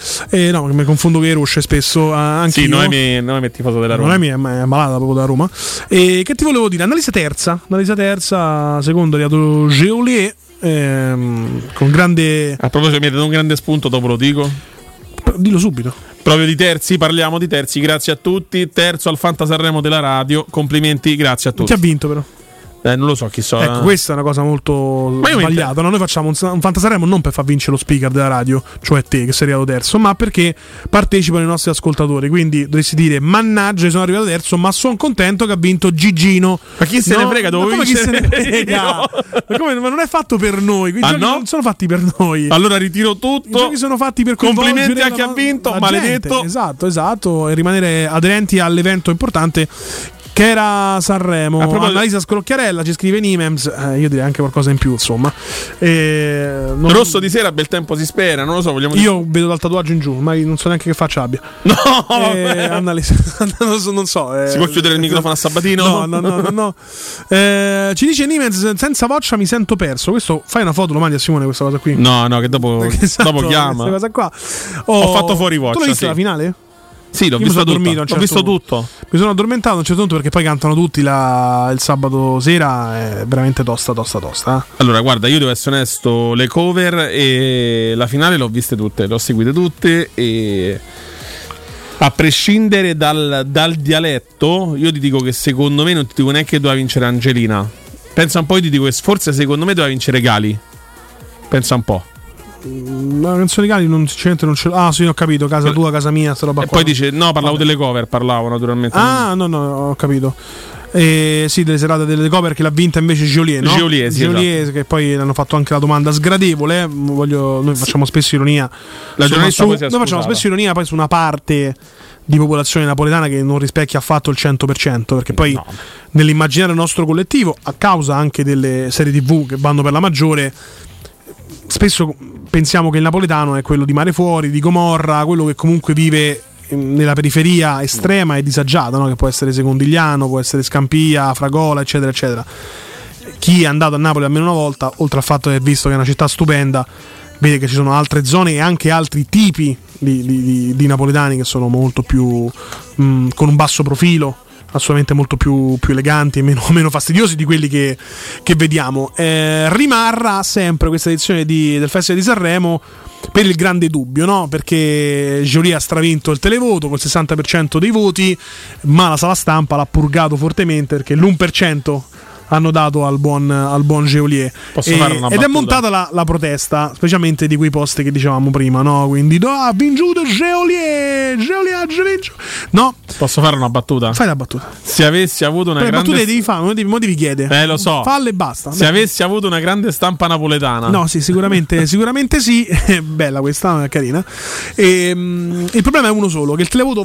No, mi confondo con i Rusce spesso. Anche sì, Noemi è tifoso della Roma. Noemi è malata proprio da Roma. Che ti volevo dire? Analisa terza, secondo Reato Geolier. Con grande. A proposito, mi ha dato un grande spunto, dopo lo dico. Dillo subito. Proprio di terzi, parliamo di terzi. Grazie a tutti. Terzo al Fanta Sanremo della radio. Complimenti, grazie a tutti. Chi ha vinto, però? Non lo so chi so. Ecco, questa è una cosa molto sbagliata. No, noi facciamo un Fantasaremo non per far vincere lo speaker della radio, cioè te che sei arrivato terzo, ma perché partecipano i nostri ascoltatori. Quindi dovresti dire: mannaggia, sono arrivato terzo, ma sono contento che ha vinto Gigino. Ma chi se ne frega? Dove come chi se ne frega? Ma non è fatto per noi. I giochi non sono fatti per noi. Allora ritiro tutto. I giochi sono fatti per complimenti a chi ha vinto, maledetto. Gente. Esatto. E rimanere aderenti all'evento importante che era Sanremo. Annalisa Scrocchiarella ci scrive Nimems, io direi anche qualcosa in più, insomma. Non... Rosso di sera, bel tempo si spera, non lo so, vogliamo dire... Io vedo dal tatuaggio in giù, ma non so neanche che faccia abbia. No! Annalisa, non so. Si può chiudere il microfono a Sabatino? No. Ci dice Nimems, senza voccia mi sento perso. Questo, fai una foto, lo mandi a Simone questa cosa qui. No, che dopo chiama. Questa cosa qua. Ho fatto fuori voccia. Tu l'hai vista la finale? Sì, l'ho visto tutto. Ho visto tutto. Mi sono addormentato a un certo punto perché poi cantano tutti il sabato sera. È veramente tosta. Allora, guarda, io devo essere onesto, le cover e la finale l'ho viste tutte, le ho seguite tutte. E a prescindere dal dialetto, io ti dico che secondo me, non ti dico neanche che doveva vincere Angelina. Pensa un po', io ti dico che forse secondo me doveva vincere Gali. Pensa un po'. La canzone Gali non ce l'ho. Ah sì, ho capito, casa tua, casa mia, sta roba e qua. Poi dice, no, parlavo delle cover, naturalmente. Ah non... no, ho capito. Sì, delle serate delle cover che l'ha vinta invece Geolier, no? Geolier, esatto. Che poi hanno fatto anche la domanda sgradevole. Noi facciamo spesso ironia. La giornalista poi si è scusata. Noi facciamo spesso ironia poi su una parte di popolazione napoletana che non rispecchia affatto il 100%, perché poi no. Nell'immaginario nostro collettivo, a causa anche delle serie TV che vanno per la maggiore, spesso pensiamo che il napoletano è quello di Mare Fuori, di Gomorra, quello che comunque vive nella periferia estrema e disagiata, no? Che può essere Secondigliano, può essere Scampia, Fragola, eccetera, eccetera. Chi è andato a Napoli almeno una volta, oltre al fatto di aver visto che è una città stupenda, vede che ci sono altre zone e anche altri tipi di napoletani che sono molto più con un basso profilo, assolutamente molto più eleganti e meno fastidiosi di quelli che vediamo. Rimarrà sempre questa edizione del Festival di Sanremo per il grande dubbio, no? Perché Geolier ha stravinto il televoto col 60% dei voti, ma la sala stampa l'ha purgato fortemente perché l'1% hanno dato al buon Geolier. Ed è montata la protesta, specialmente di quei post che dicevamo prima, no? Quindi ha vinto Geolier ha vinto. No, posso fare una battuta? Fai la battuta. Se avessi avuto una grande battute devi fare, non devi chiedere. Lo so. Falle e basta. Se avessi avuto una grande stampa napoletana. No, sì, sicuramente sì. Bella questa, carina. Il problema è uno solo, che il televoto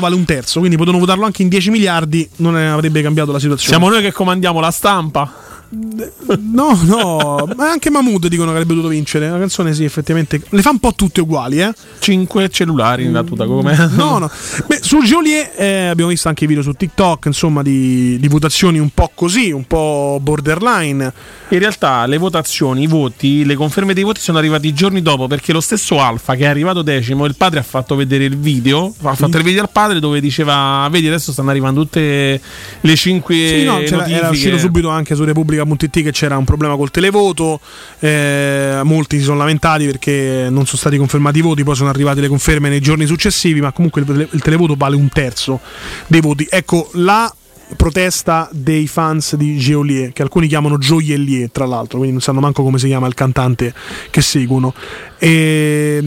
vale un terzo, quindi potevano votarlo anche in 10 miliardi, non avrebbe cambiato la situazione. Siamo noi che comandiamo la stampa. No, ma anche Mahmood dicono che avrebbe dovuto vincere. La canzone sì, effettivamente le fa un po' tutte uguali, 5 cellulari in battuta come. No. Beh, su Geolier abbiamo visto anche i video su TikTok, insomma, di votazioni un po' così, un po' borderline. In realtà le votazioni, i voti, le conferme dei voti sono arrivati giorni dopo, perché lo stesso Alfa, che è arrivato decimo, il padre ha fatto vedere il video, ha fatto il video al padre dove diceva: vedi, adesso stanno arrivando tutte le 5 notifiche. Era uscito subito anche su Repubblica che c'era un problema col televoto, molti si sono lamentati perché non sono stati confermati i voti, poi sono arrivate le conferme nei giorni successivi, ma comunque il televoto vale un terzo dei voti. Ecco la protesta dei fans di Geolier, che alcuni chiamano Gioiellier, tra l'altro, quindi non sanno manco come si chiama il cantante che seguono. È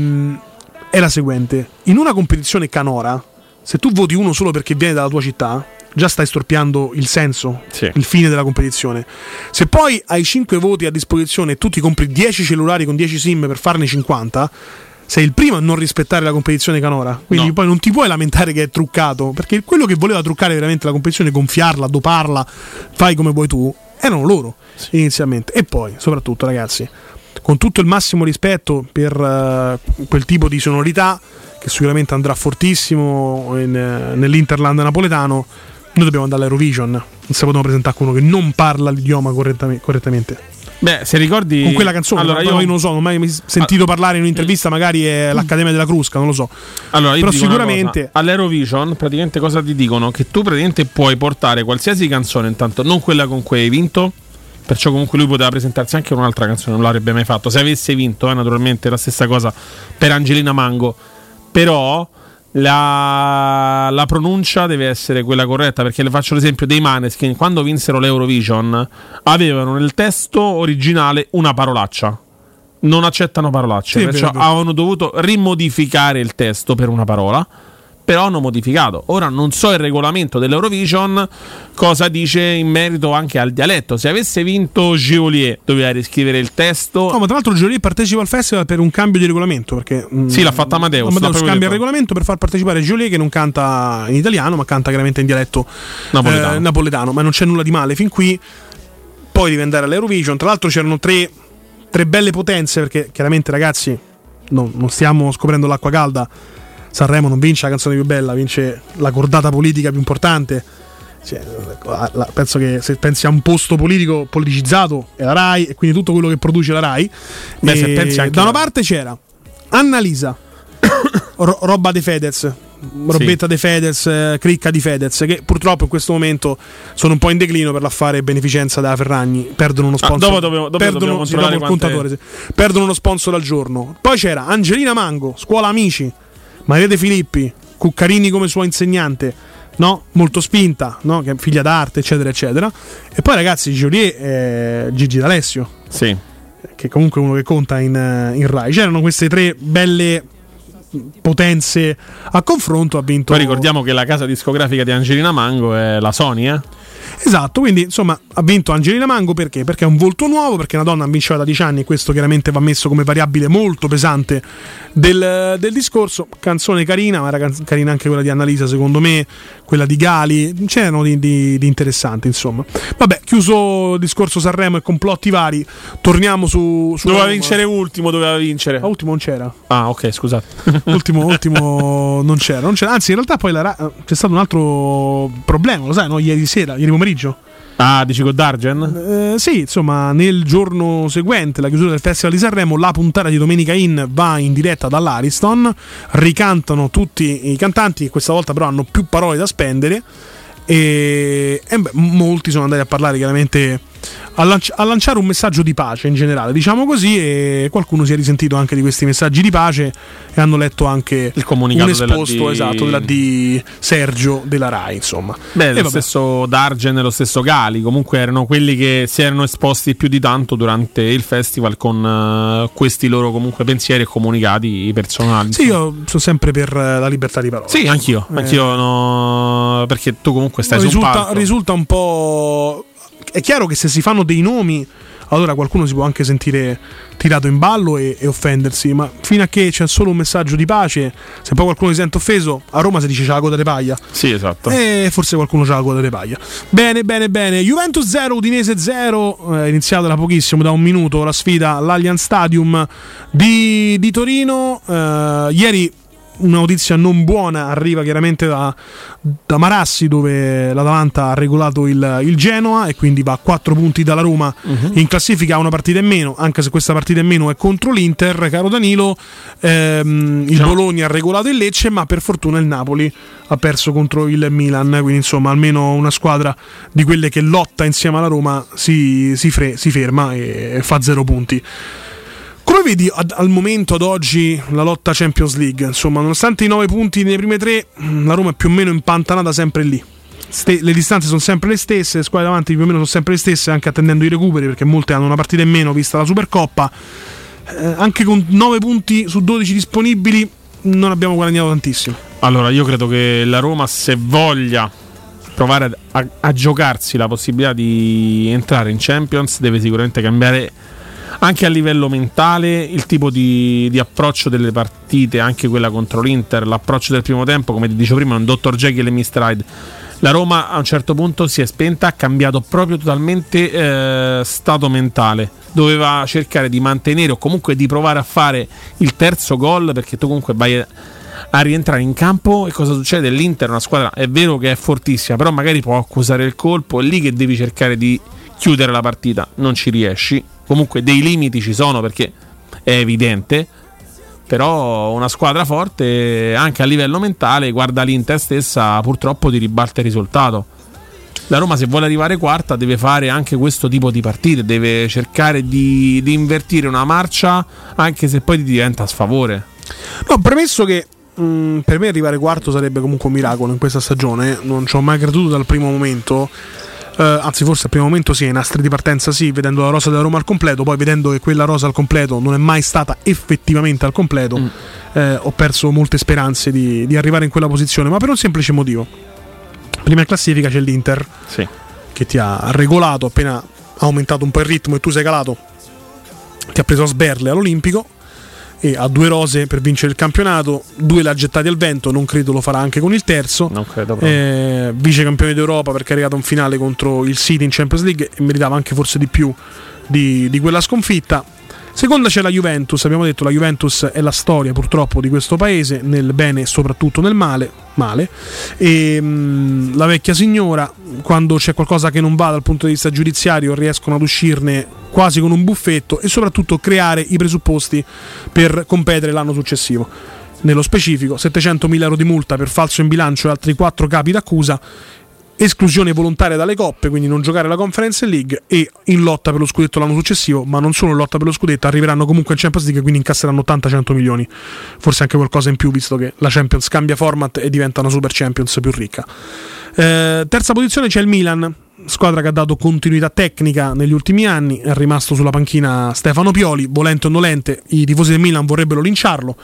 la seguente: in una competizione canora, se tu voti uno solo perché viene dalla tua città, già stai storpiando il senso, sì, il fine della competizione. Se poi hai 5 voti a disposizione e tu ti compri 10 cellulari con 10 sim per farne 50, sei il primo a non rispettare la competizione canora. Quindi poi non ti puoi lamentare che è truccato, perché quello che voleva truccare veramente la competizione, gonfiarla, doparla, fai come vuoi tu, erano loro, sì, inizialmente. E poi, soprattutto, ragazzi, con tutto il massimo rispetto per quel tipo di sonorità che sicuramente andrà fortissimo nell'Interland napoletano, noi dobbiamo andare all'Eurovision, non si potevano presentare con uno che non parla l'idioma correttamente. Beh, se ricordi con quella canzone, allora io non lo so, non ho mai sentito parlare in un'intervista, magari è l'Accademia della Crusca, non lo so. Allora, però sicuramente all'Eurovision praticamente cosa ti dicono? Che tu praticamente puoi portare qualsiasi canzone, intanto non quella con cui hai vinto, perciò comunque lui poteva presentarsi anche con un'altra canzone, non l'avrebbe mai fatto se avesse vinto, naturalmente la stessa cosa per Angelina Mango, però la pronuncia deve essere quella corretta, perché le faccio l'esempio dei Maneskin, quando vinsero l'Eurovision avevano nel testo originale una parolaccia, non accettano parolacce, sì, perciò avevano dovuto rimodificare il testo per una parola, però hanno modificato. Ora non so il regolamento dell'Eurovision cosa dice in merito anche al dialetto. Se avesse vinto Geolier doveva riscrivere il testo. No, ma tra l'altro Geolier partecipa al festival per un cambio di regolamento, perché sì, l'ha fatta Amadeus cambia detto il regolamento per far partecipare Geolier, che non canta in italiano ma canta chiaramente in dialetto napoletano, ma non c'è nulla di male fin qui. Poi devi andare all'Eurovision, tra l'altro c'erano tre belle potenze, perché chiaramente ragazzi non stiamo scoprendo l'acqua calda. Sanremo non vince la canzone più bella, vince la cordata politica più importante. Cioè, penso che se pensi a un posto politico politicizzato è la Rai, e quindi tutto quello che produce la Rai. Beh, se pensi anche da una parte c'era Annalisa, roba de Fedez, robetta sì, de Fedez, cricca di Fedez, che purtroppo in questo momento sono un po' in declino per l'affare beneficenza da Ferragni, perdono uno sponsor, dopo il contatore, perdono uno sponsor al giorno. Poi c'era Angelina Mango, Scuola Amici, Maria De Filippi, Cuccarini come sua insegnante, no? Molto spinta, no? Che è figlia d'arte, eccetera, eccetera. E poi ragazzi, Geolier, Gigi D'Alessio, sì, che comunque è uno che conta in Rai. C'erano queste tre belle potenze a confronto, ha vinto. Poi ricordiamo che la casa discografica di Angelina Mango è la Sony, eh? Esatto, quindi insomma ha vinto Angelina Mango perché? Perché è un volto nuovo, perché una donna vinceva da 10 anni, e questo chiaramente va messo come variabile molto pesante del discorso. Canzone carina, ma era carina anche quella di Annalisa, secondo me, quella di Gali, c'erano di interessante, insomma. Vabbè, chiuso il discorso Sanremo e complotti vari, torniamo su doveva Roma. Vincere ultimo, doveva vincere. Ah, ultimo non c'era. Ah, ok, scusate. ultimo non c'era. Anzi, in realtà poi c'è stato un altro problema, lo sai, no? Ieri pomeriggio. Ah, dici con Dargen? Sì, insomma, nel giorno seguente la chiusura del Festival di Sanremo, la puntata di Domenica In va in diretta dall'Ariston, ricantano tutti i cantanti, che questa volta però hanno più parole da spendere, e molti sono andati a parlare chiaramente, a lanciare un messaggio di pace in generale, diciamo così, e qualcuno si è risentito anche di questi messaggi di pace, e hanno letto anche il comunicato della Sergio della Rai, insomma. Beh, lo stesso Dargen e lo stesso Gali comunque erano quelli che si erano esposti più di tanto durante il festival con questi loro comunque pensieri e comunicati personali. Sì, io sono sempre per la libertà di parola. Sì, anch'io no, perché tu comunque stai su un palco. Risulta un po'... È chiaro che se si fanno dei nomi, allora qualcuno si può anche sentire tirato in ballo e offendersi, ma fino a che c'è solo un messaggio di pace, se poi qualcuno si sente offeso, a Roma si dice c'ha la coda de paglia. Sì, esatto. E forse qualcuno c'ha la coda de paglia. Bene. Juventus 0, Udinese 0, iniziata da pochissimo, da un minuto, la sfida all'Allianz Stadium di Torino. Ieri una notizia non buona arriva chiaramente da Marassi, dove l'Atalanta ha regolato il Genoa e quindi va a 4 punti dalla Roma in classifica, ha una partita in meno, anche se questa partita in meno è contro l'Inter, caro Danilo. Il Bologna ha regolato il Lecce, ma per fortuna il Napoli ha perso contro il Milan, quindi insomma almeno una squadra di quelle che lotta insieme alla Roma si ferma e fa 0 punti. Come vedi al momento, ad oggi, la lotta Champions League? Insomma, nonostante i 9 punti nelle prime 3, la Roma è più o meno impantanata sempre lì. Le distanze sono sempre le stesse, le squadre davanti più o meno sono sempre le stesse, anche attendendo i recuperi, perché molte hanno una partita in meno vista la Supercoppa. Anche con 9 punti su 12 disponibili non abbiamo guadagnato tantissimo. Allora, io credo che la Roma, se voglia provare a giocarsi la possibilità di entrare in Champions, deve sicuramente cambiare anche a livello mentale il tipo di approccio delle partite, anche quella contro l'Inter, l'approccio del primo tempo, come ti dicevo prima, un Dr. Jekyll e Mr. Hyde. La Roma a un certo punto si è spenta, ha cambiato proprio totalmente stato mentale, doveva cercare di mantenere o comunque di provare a fare il terzo gol, perché tu comunque vai a rientrare in campo e cosa succede? L'Inter è una squadra, è vero che è fortissima, però magari può accusare il colpo, è lì che devi cercare di chiudere la partita, non ci riesci, comunque dei limiti ci sono, perché è evidente, però una squadra forte anche a livello mentale guarda l'Inter stessa purtroppo di ribalta il risultato. La Roma, se vuole arrivare quarta, deve fare anche questo tipo di partite, deve cercare di invertire una marcia, anche se poi ti diventa a sfavore. No, premesso che per me arrivare quarto sarebbe comunque un miracolo in questa stagione, non ci ho mai creduto dal primo momento. Anzi, forse al primo momento sì, i nastri di partenza sì, vedendo la rosa della Roma al completo, poi vedendo che quella rosa al completo non è mai stata effettivamente al completo, ho perso molte speranze di arrivare in quella posizione, ma per un semplice motivo: prima in classifica c'è l'Inter, sì, che ti ha regolato appena ha aumentato un po' il ritmo e tu sei calato, ti ha preso a sberle all'Olimpico e ha due rose per vincere il campionato, due l'ha gettati al vento, non credo lo farà anche con il terzo, non credo, vice campione d'Europa perché ha arrivato in finale contro il City in Champions League e meritava anche forse di più di quella sconfitta. Seconda c'è la Juventus, abbiamo detto la Juventus è la storia purtroppo di questo paese, nel bene e soprattutto nel male. E la vecchia signora, quando c'è qualcosa che non va dal punto di vista giudiziario riescono ad uscirne quasi con un buffetto e soprattutto creare i presupposti per competere l'anno successivo. Nello specifico 700.000 euro di multa per falso in bilancio e altri 4 capi d'accusa, esclusione volontaria dalle coppe, quindi non giocare la Conference League, e in lotta per lo scudetto l'anno successivo, ma non solo in lotta per lo scudetto, arriveranno comunque in Champions League, quindi incasseranno 80-100 milioni, forse anche qualcosa in più visto che la Champions cambia format e diventa una Super Champions più ricca. Terza posizione c'è il Milan, squadra che ha dato continuità tecnica negli ultimi anni, è rimasto sulla panchina Stefano Pioli, volente o nolente i tifosi del Milan vorrebbero linciarlo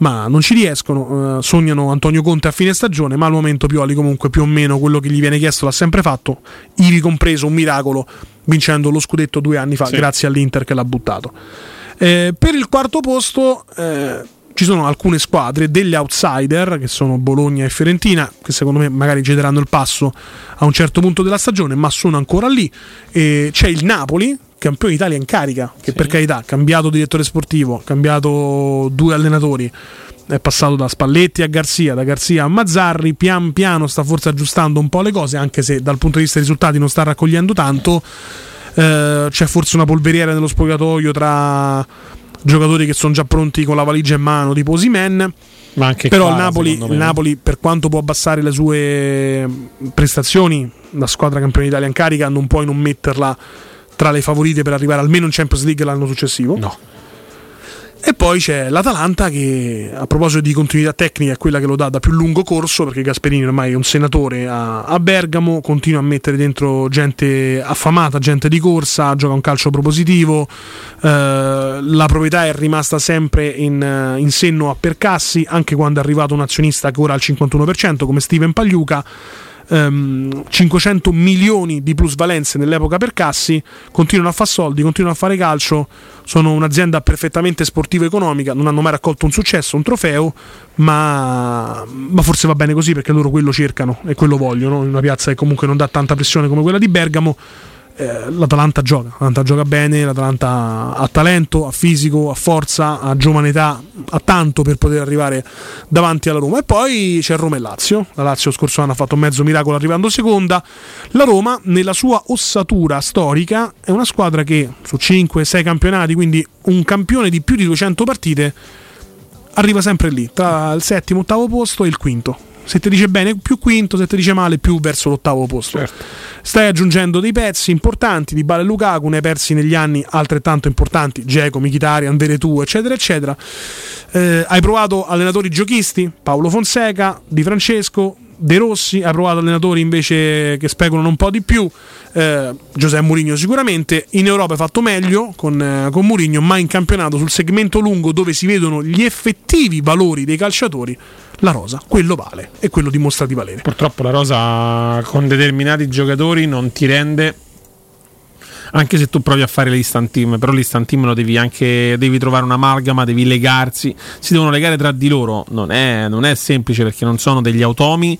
ma non ci riescono, sognano Antonio Conte a fine stagione, ma al momento Pioli comunque più o meno quello che gli viene chiesto l'ha sempre fatto, ivi compreso un miracolo vincendo lo scudetto 2 anni fa, sì, grazie all'Inter che l'ha buttato. Per il quarto posto ci sono alcune squadre, degli outsider che sono Bologna e Fiorentina, che secondo me magari cederanno il passo a un certo punto della stagione, ma sono ancora lì. C'è il Napoli, campione d'Italia in carica, che sì, per carità, cambiato direttore sportivo, cambiato 2 allenatori, è passato da Spalletti a Garzia, da Garzia a Mazzarri, pian piano sta forse aggiustando un po' le cose, anche se dal punto di vista dei risultati non sta raccogliendo tanto. C'è forse una polveriera nello spogliatoio tra giocatori che sono già pronti con la valigia in mano, tipo Osimhen, ma anche però qua, il Napoli per quanto può abbassare le sue prestazioni, la squadra campione d'Italia in carica non puoi non metterla tra le favorite per arrivare almeno in Champions League l'anno successivo. No. E poi c'è l'Atalanta che, a proposito di continuità tecnica, è quella che lo dà da più lungo corso, perché Gasperini ormai è un senatore a Bergamo, continua a mettere dentro gente affamata, gente di corsa, gioca un calcio propositivo, la proprietà è rimasta sempre in senno a Percassi, anche quando è arrivato un azionista che ora ha il 51% come Steven Pagliuca. 500 milioni di plusvalenze nell'epoca Percassi, continuano a fare soldi, continuano a fare calcio, sono un'azienda perfettamente sportivo-economica, non hanno mai raccolto un successo, un trofeo, ma forse va bene così perché loro quello cercano e quello vogliono, in una piazza che comunque non dà tanta pressione come quella di Bergamo. L'Atalanta gioca bene, l'Atalanta ha talento, ha fisico, ha forza, ha giovane età, ha tanto per poter arrivare davanti alla Roma. E poi c'è Roma e Lazio, la Lazio scorso anno ha fatto un mezzo miracolo arrivando seconda, la Roma nella sua ossatura storica è una squadra che su 5-6 campionati, quindi un campione di più di 200 partite, arriva sempre lì, tra il settimo, ottavo posto e il quinto. Se ti dice bene più quinto, se ti dice male più verso l'ottavo posto, certo. Stai aggiungendo dei pezzi importanti, Dybala e Lukaku, ne hai persi negli anni altrettanto importanti, Dzeko, Mkhitaryan, Veretout eccetera eccetera. Hai provato allenatori giochisti, Paolo Fonseca, Di Francesco, De Rossi, hai provato allenatori invece che speculano un po' di più, José Mourinho sicuramente. In Europa hai fatto meglio con Mourinho, ma in campionato sul segmento lungo dove si vedono gli effettivi valori dei calciatori, la rosa, quello vale e quello dimostra di valere. Purtroppo la rosa con determinati giocatori non ti rende, anche se tu provi a fare l'instant team, però l'instant team lo devi trovare un'amalgama, devi legarsi, si devono legare tra di loro, non è semplice perché non sono degli automi,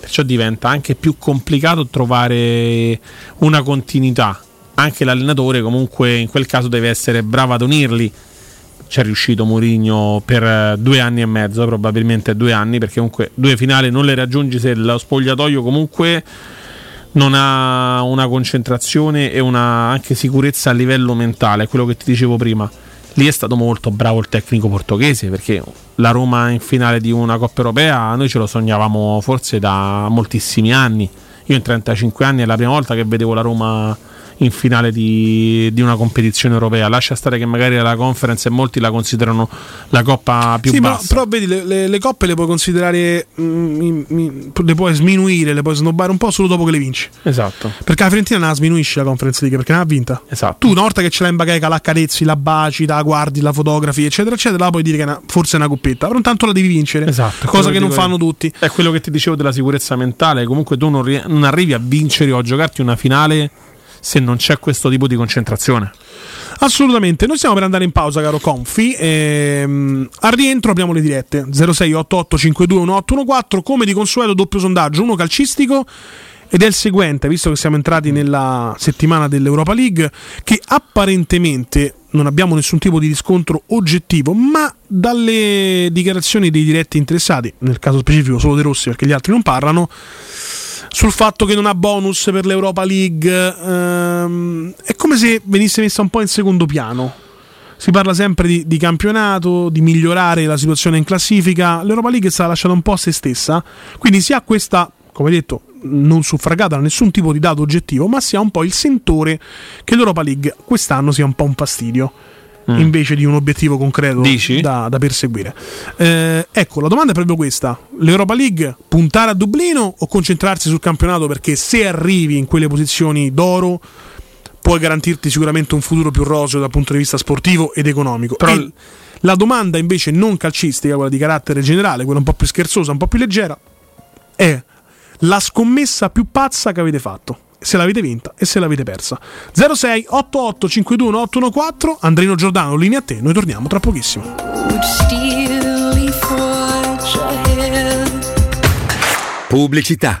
perciò diventa anche più complicato trovare una continuità. Anche l'allenatore comunque in quel caso deve essere bravo ad unirli. C'è riuscito Mourinho per 2 anni e mezzo, probabilmente 2 anni, perché comunque 2 finali non le raggiungi se lo spogliatoio comunque non ha una concentrazione e una anche sicurezza a livello mentale, quello che ti dicevo prima. Lì è stato molto bravo il tecnico portoghese, perché la Roma in finale di una Coppa Europea noi ce lo sognavamo forse da moltissimi anni. Io in 35 anni è la prima volta che vedevo la Roma in finale di una competizione europea. Lascia stare che magari la Conference e molti la considerano la coppa più bassa. Sì, però vedi, le coppe le puoi considerare, le puoi sminuire, le puoi snobbare un po' solo dopo che le vinci. Esatto. Perché la Fiorentina non la sminuisci la Conference League, perché non l'ha vinta. Esatto. Tu una volta che ce l'hai in bacheca, la accarezzi, la baci, la guardi, la fotografi, eccetera, eccetera, la puoi dire che è forse è una coppetta, però intanto la devi vincere. Esatto. Cosa che non fanno tutti. È quello che ti dicevo della sicurezza mentale. Comunque tu non arrivi a vincere o a giocarti una finale se non c'è questo tipo di concentrazione. Assolutamente. Noi stiamo per andare in pausa, caro Confi. Al rientro apriamo le dirette 06 88 52 1814. Come di consueto doppio sondaggio, uno calcistico, ed è il seguente, visto che siamo entrati nella settimana dell'Europa League, che apparentemente non abbiamo nessun tipo di riscontro oggettivo, ma dalle dichiarazioni dei diretti interessati, nel caso specifico solo De Rossi perché gli altri non parlano, sul fatto che non ha bonus per l'Europa League, è come se venisse messa un po' in secondo piano. Si parla sempre di campionato, di migliorare la situazione in classifica. L'Europa League è stata lasciata un po' a se stessa, quindi si ha questa, come detto, non suffragata da nessun tipo di dato oggettivo, ma si ha un po' il sentore che l'Europa League quest'anno sia un po' un fastidio, invece di un obiettivo concreto da perseguire. Ecco, la domanda è proprio questa: l'Europa League, puntare a Dublino o concentrarsi sul campionato? Perché se arrivi in quelle posizioni d'oro puoi garantirti sicuramente un futuro più roseo dal punto di vista sportivo ed economico. Però la domanda invece non calcistica, quella di carattere generale, quella un po' più scherzosa, un po' più leggera, è la scommessa più pazza che avete fatto, se l'avete vinta e se l'avete persa. 06 88 52 1814. Andrino Giordano, linea a te, noi torniamo tra pochissimo. Pubblicità.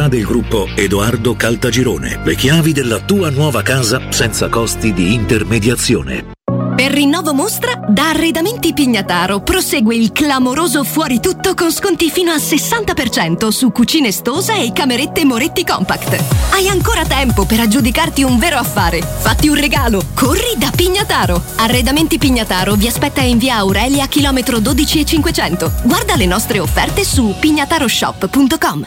del gruppo Edoardo Caltagirone. Le chiavi della tua nuova casa senza costi di intermediazione. Per Rinnovo Mostra, da Arredamenti Pignataro prosegue il clamoroso fuori tutto con sconti fino al 60% su cucine Stosa e camerette Moretti Compact. Hai ancora tempo per aggiudicarti un vero affare. Fatti un regalo, corri da Pignataro. Arredamenti Pignataro vi aspetta in via Aurelia, chilometro 12,500. Guarda le nostre offerte su pignataroshop.com.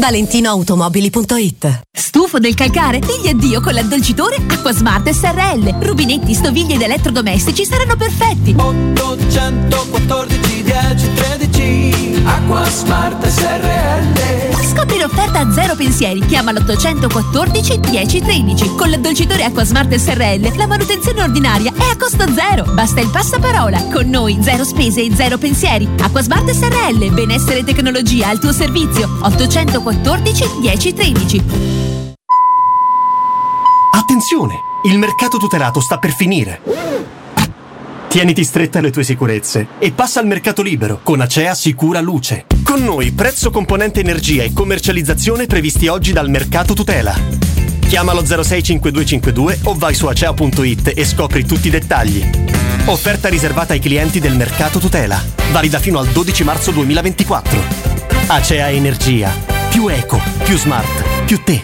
ValentinoAutomobili.it. Stufo del calcare? Digli addio con l'addolcitore Acquasmart SRL. Rubinetti, stoviglie ed elettrodomestici saranno perfetti. 814 10 13 Acquasmart SRL. Scopri l'offerta a zero pensieri. Chiama l'814 10 13. Con l'addolcitore Acquasmart SRL la manutenzione ordinaria è a costo zero. Basta il passaparola. Con noi zero spese e zero pensieri. Acquasmart SRL, benessere e tecnologia al tuo servizio. 814 10 13. Attenzione, il mercato tutelato sta per finire. Tieniti stretta le tue sicurezze e passa al mercato libero con Acea Sicura Luce. Con noi prezzo, componente energia e commercializzazione previsti oggi dal mercato tutela. Chiamalo 065252 o vai su acea.it e scopri tutti i dettagli. Offerta riservata ai clienti del mercato tutela, valida fino al 12 marzo 2024. Acea Energia. Più eco, più smart, più te.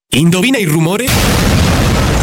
Indovina il rumore?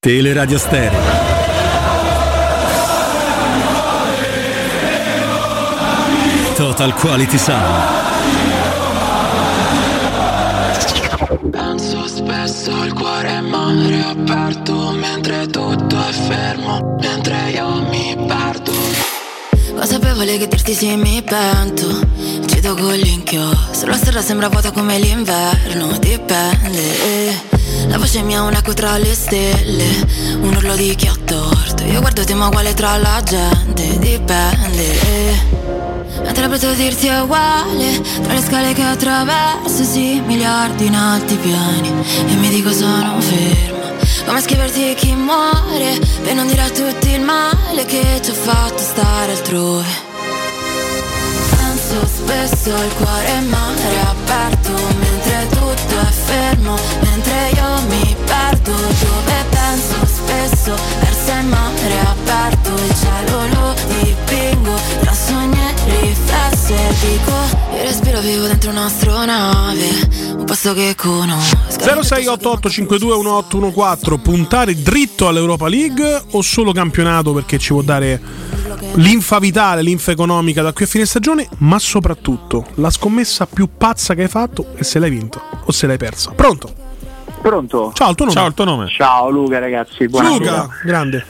Teleradio Stereo 90. Total Quality Sound. Penso spesso al cuore è mare aperto, mentre tutto è fermo, mentre io mi perdo. Consapevole che dirti sì mi pento, cedo con l'inchio, se la strada sembra vuota come l'inverno, dipende. La voce mia è un eco tra le stelle, un urlo di chi ha torto. Io guardo te ma uguale tra la gente, dipende. Interpreto dirti è uguale, tra le scale che attraverso, sì, miliardi in alti piani. E mi dico sono ferma, come scriverti chi muore, per non dire a tutti il male che ci ho fatto stare altrove. Penso spesso al cuore mare aperto, mentre tutto è fermo, mentre io mi perdo. Dove penso spesso, verso il mare aperto, il cielo lo dipingo tra sogni e riflessi. E dico, io respiro vivo dentro un'astronave, un posto che conosco. 0688521814. Puntare dritto all'Europa League o solo campionato, perché ci può dare linfa vitale, linfa economica da qui a fine stagione, ma soprattutto la scommessa più pazza che hai fatto e se l'hai vinta o se l'hai persa. Pronto? Ciao, il tuo nome? Ciao Luca, ragazzi, buonasera. Luca, grande.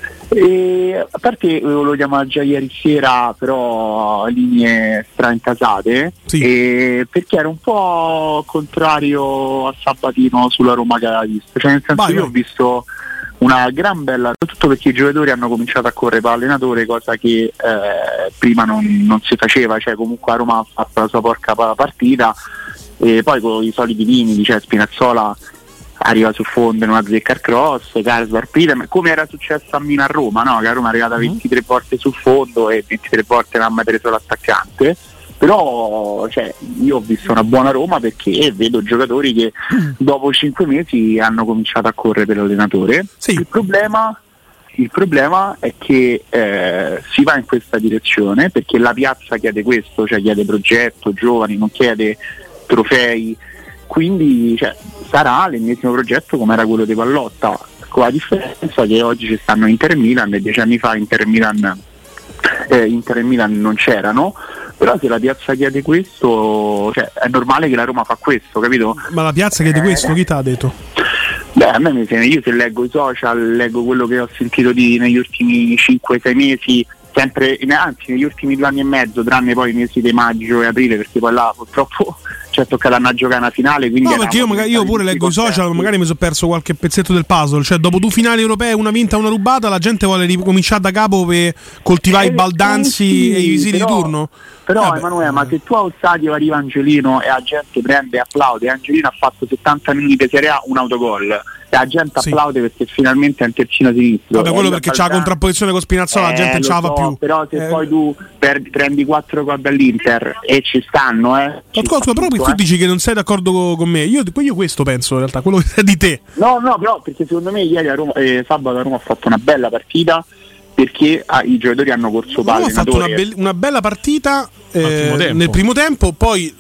A parte lo chiamavo già ieri sera, però linee straincasate, sì. Perché ero un po' contrario a Sabatino sulla Roma che aveva visto, cioè nel senso ho visto una gran bella, soprattutto perché i giocatori hanno cominciato a correre per l'allenatore, cosa che prima non si faceva, cioè comunque a Roma ha fatto la sua porca partita e poi con i soliti limiti, cioè Spinazzola arriva sul fondo e non azzecca il cross, Karsdorp, come era successo a Mina a Roma, no? Che a Roma è arrivata 23 volte sul fondo e 23 volte l'ha mai preso l'attaccante. Però cioè, io ho visto una buona Roma perché vedo giocatori che dopo 5 mesi hanno cominciato a correre per l'allenatore. Sì. Il problema è che si va in questa direzione perché la piazza chiede questo, cioè chiede progetto, giovani, non chiede trofei, quindi cioè, sarà l'ennesimo progetto come era quello di Pallotta, con la differenza che oggi ci stanno Inter Milan e 10 anni fa Inter Milan non c'erano. Però se la piazza chiede questo, cioè è normale che la Roma fa questo, capito? Ma la piazza chiede questo, chi t'ha detto? Beh, a me mi sembra, io se leggo i social, leggo quello che ho sentito negli ultimi 5-6 mesi, sempre, anzi negli ultimi 2 anni e mezzo, tranne poi i mesi di maggio e aprile, perché poi là purtroppo ci è toccata una giocata finale. Quindi no, perché io pure leggo i social, magari mi sono perso qualche pezzetto del puzzle, cioè dopo 2 finali europee, una vinta e una rubata, la gente vuole ricominciare da capo per coltivare i Baldanzi e i visili di turno. Però Emanuele, ma se tu allo stadio arriva Angelino e la gente prende e applaude, Angelino ha fatto 70 minuti di Serie A, un autogol. la gente applaude perché finalmente è un terzino sinistro. Vabbè, quello perché c'ha la contrapposizione con Spinazzola, la gente non ce la fa più. Però se poi tu prendi 4 gol dall'Inter e ci stanno, ci stanno, però tu dici che non sei d'accordo con me. Io questo penso in realtà, quello di te. No, però perché secondo me ieri a Roma, sabato a Roma ha fatto una bella partita, perché i giocatori hanno corso palla. Ha fatto una bella partita nel primo tempo, poi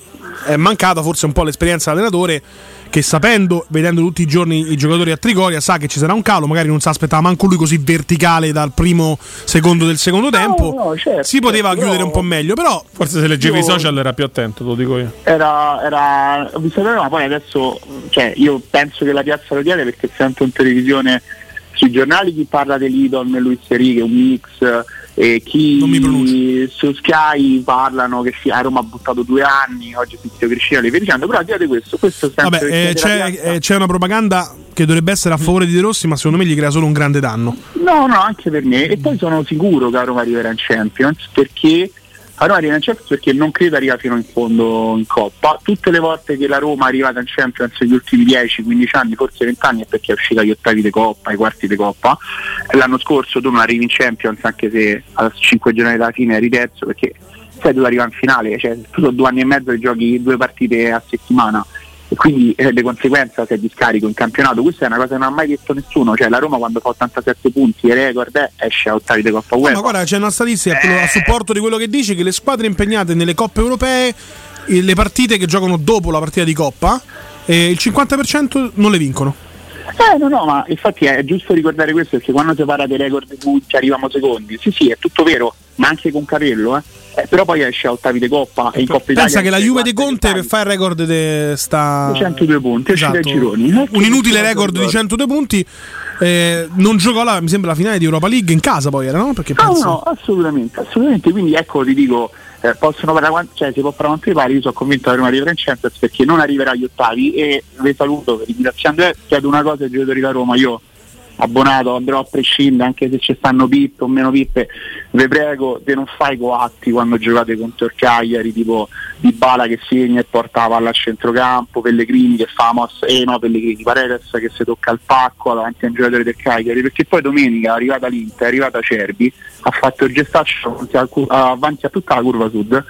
è mancata forse un po' l'esperienza dell'allenatore, che sapendo, vedendo tutti i giorni i giocatori a Trigoria, sa che ci sarà un calo, magari non si aspettava manco lui così verticale dal primo secondo del secondo tempo. Certo, si poteva chiudere un po' meglio, però forse se leggevi i social era più attento, te lo dico io. Era visto, ma poi adesso, cioè, io penso che la piazza lo chiede, perché sento in televisione, sui giornali chi parla di Lidon e Luis Enrique, un mix, e chi su Sky parlano che a Roma ha buttato 2 anni, oggi Tizio Criscina le dicendo, però di questo sempre. Vabbè, c'è una propaganda che dovrebbe essere a favore di De Rossi, ma secondo me gli crea solo un grande danno. No, anche per me. E poi sono sicuro che a Roma arriverà in Champions, perché a Roma arriverà in Champions perché non credo arriva fino in fondo in Coppa. Tutte le volte che la Roma è arrivata in Champions negli ultimi 10-15 anni, forse 20 anni, è perché è uscita agli ottavi di Coppa, ai quarti di Coppa. L'anno scorso tu non arrivi in Champions, anche se a 5 giornali dalla fine eri terzo, perché sei tu arriva in finale, cioè tu sono 2 anni e mezzo che giochi 2 partite a settimana, e quindi di conseguenza sei di scarico in campionato. Questa è una cosa che non ha mai detto nessuno, cioè la Roma quando fa 87 punti e record esce a ottavi di Coppa UEFA. Ma guarda, c'è una statistica a supporto di quello che dici, che le squadre impegnate nelle coppe europee, le partite che giocano dopo la partita di Coppa, il 50% non le vincono. No, ma infatti è giusto ricordare questo, perché quando si parla dei record di punti arriviamo secondi, sì, è tutto vero, ma anche con Carello, però poi esce a ottavi di Coppa e in Coppa Italia. Pensa che la Juve di Conte per fare il record di sta 102 punti, esatto, gironi. Un inutile record di 102 punti. Non giocò mi sembra la finale di Europa League in casa, poi era, no? Perché no, assolutamente. Quindi ecco, ti dico, possono parlare, cioè si può parlare quanto pare. Io sono convinto che Roma arriverà in Champions, perché non arriverà agli ottavi. E vi saluto ringraziando, chiedo una cosa ai giocatori da Roma, io abbonato andrò a prescindere, anche se ci stanno pippe o meno pippe, vi prego di non fare coatti quando giocate contro il Cagliari, tipo Dybala che segna e porta la palla al centrocampo, Pellegrini che fa mossa, Paredes che si tocca il pacco davanti a un giocatore del Cagliari, perché poi domenica è arrivata l'Inter, è arrivata Cerbi, ha fatto il gestaccio avanti a tutta la curva sud,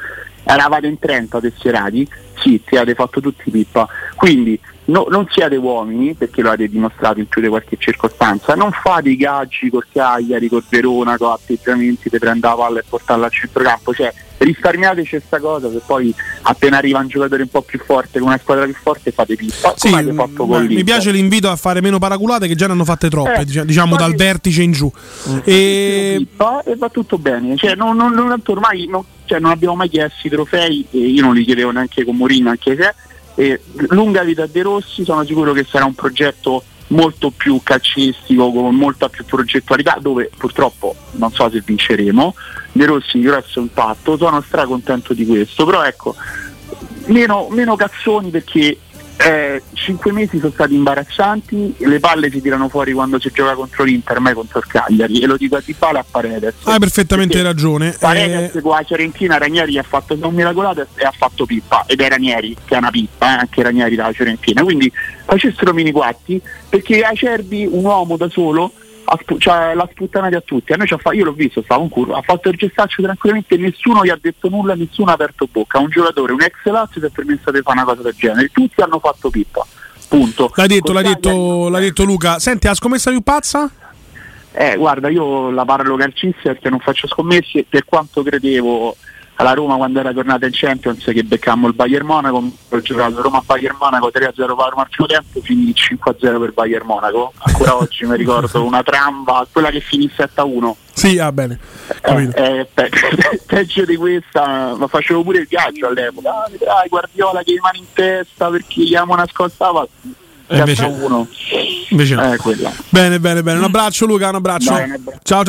eravate in 30 tesserati, sì, ti avete fatto tutti pippa, quindi non siate uomini, perché lo avete dimostrato in più di qualche circostanza, non fate i gaggi col Cagliari, col Verona, con atteggiamenti di prendere la palla e portarla al centrocampo, cioè risparmiateci questa cosa, che poi appena arriva un giocatore un po' più forte con una squadra più forte fate pippa. Sì, mi piace l'invito a fare meno paraculate, che già ne hanno fatte troppe, diciamo dal vertice in giù, e va tutto bene, cioè non abbiamo mai chiesto i trofei, e io non li chiedevo neanche con Mourinho, anche se lunga vita a De Rossi, sono sicuro che sarà un progetto molto più calcistico, con molta più progettualità, dove purtroppo non so se vinceremo. De Rossi grosso impatto, sono stracontento di questo, però ecco, meno cazzoni, perché 5 mesi sono stati imbarazzanti, le palle si tirano fuori quando si gioca contro l'Inter, mai contro il Cagliari, e lo dico a Dybala e a Paredes. Hai perfettamente ragione. Paredes con la Fiorentina, Ranieri ha fatto un miracolato e ha fatto pippa, ed è Ranieri che è una pippa, anche Ranieri dalla Fiorentina, quindi facessero mini quatti, perché Acerbi un uomo da solo l'ha sputtanata a tutti, a noi io l'ho visto, stava in curva, ha fatto il gestaccio tranquillamente, nessuno gli ha detto nulla, nessuno ha aperto bocca, un giocatore, un ex Lazio si è permesso di fare una cosa del genere, tutti hanno fatto pippa, punto. L'ha detto Luca. Senti, la scommessa più pazza? Guarda, io la parlo calcistica perché non faccio scommesse, per quanto credevo alla Roma quando era tornata in Champions, che beccammo il Bayern Monaco, ho giocato Roma-Bayern Monaco 3-0 per Roma al primo tempo, finì 5-0 per Bayern Monaco, ancora oggi mi ricordo una tramba, quella che finì 7-1. Sì, va bene. Peggio di questa, ma facevo pure il viaggio all'epoca, Guardiola che rimane in testa perché gli amo nascostava. Invece no. Bene. Un abbraccio Luca, un abbraccio. Dai, ciao.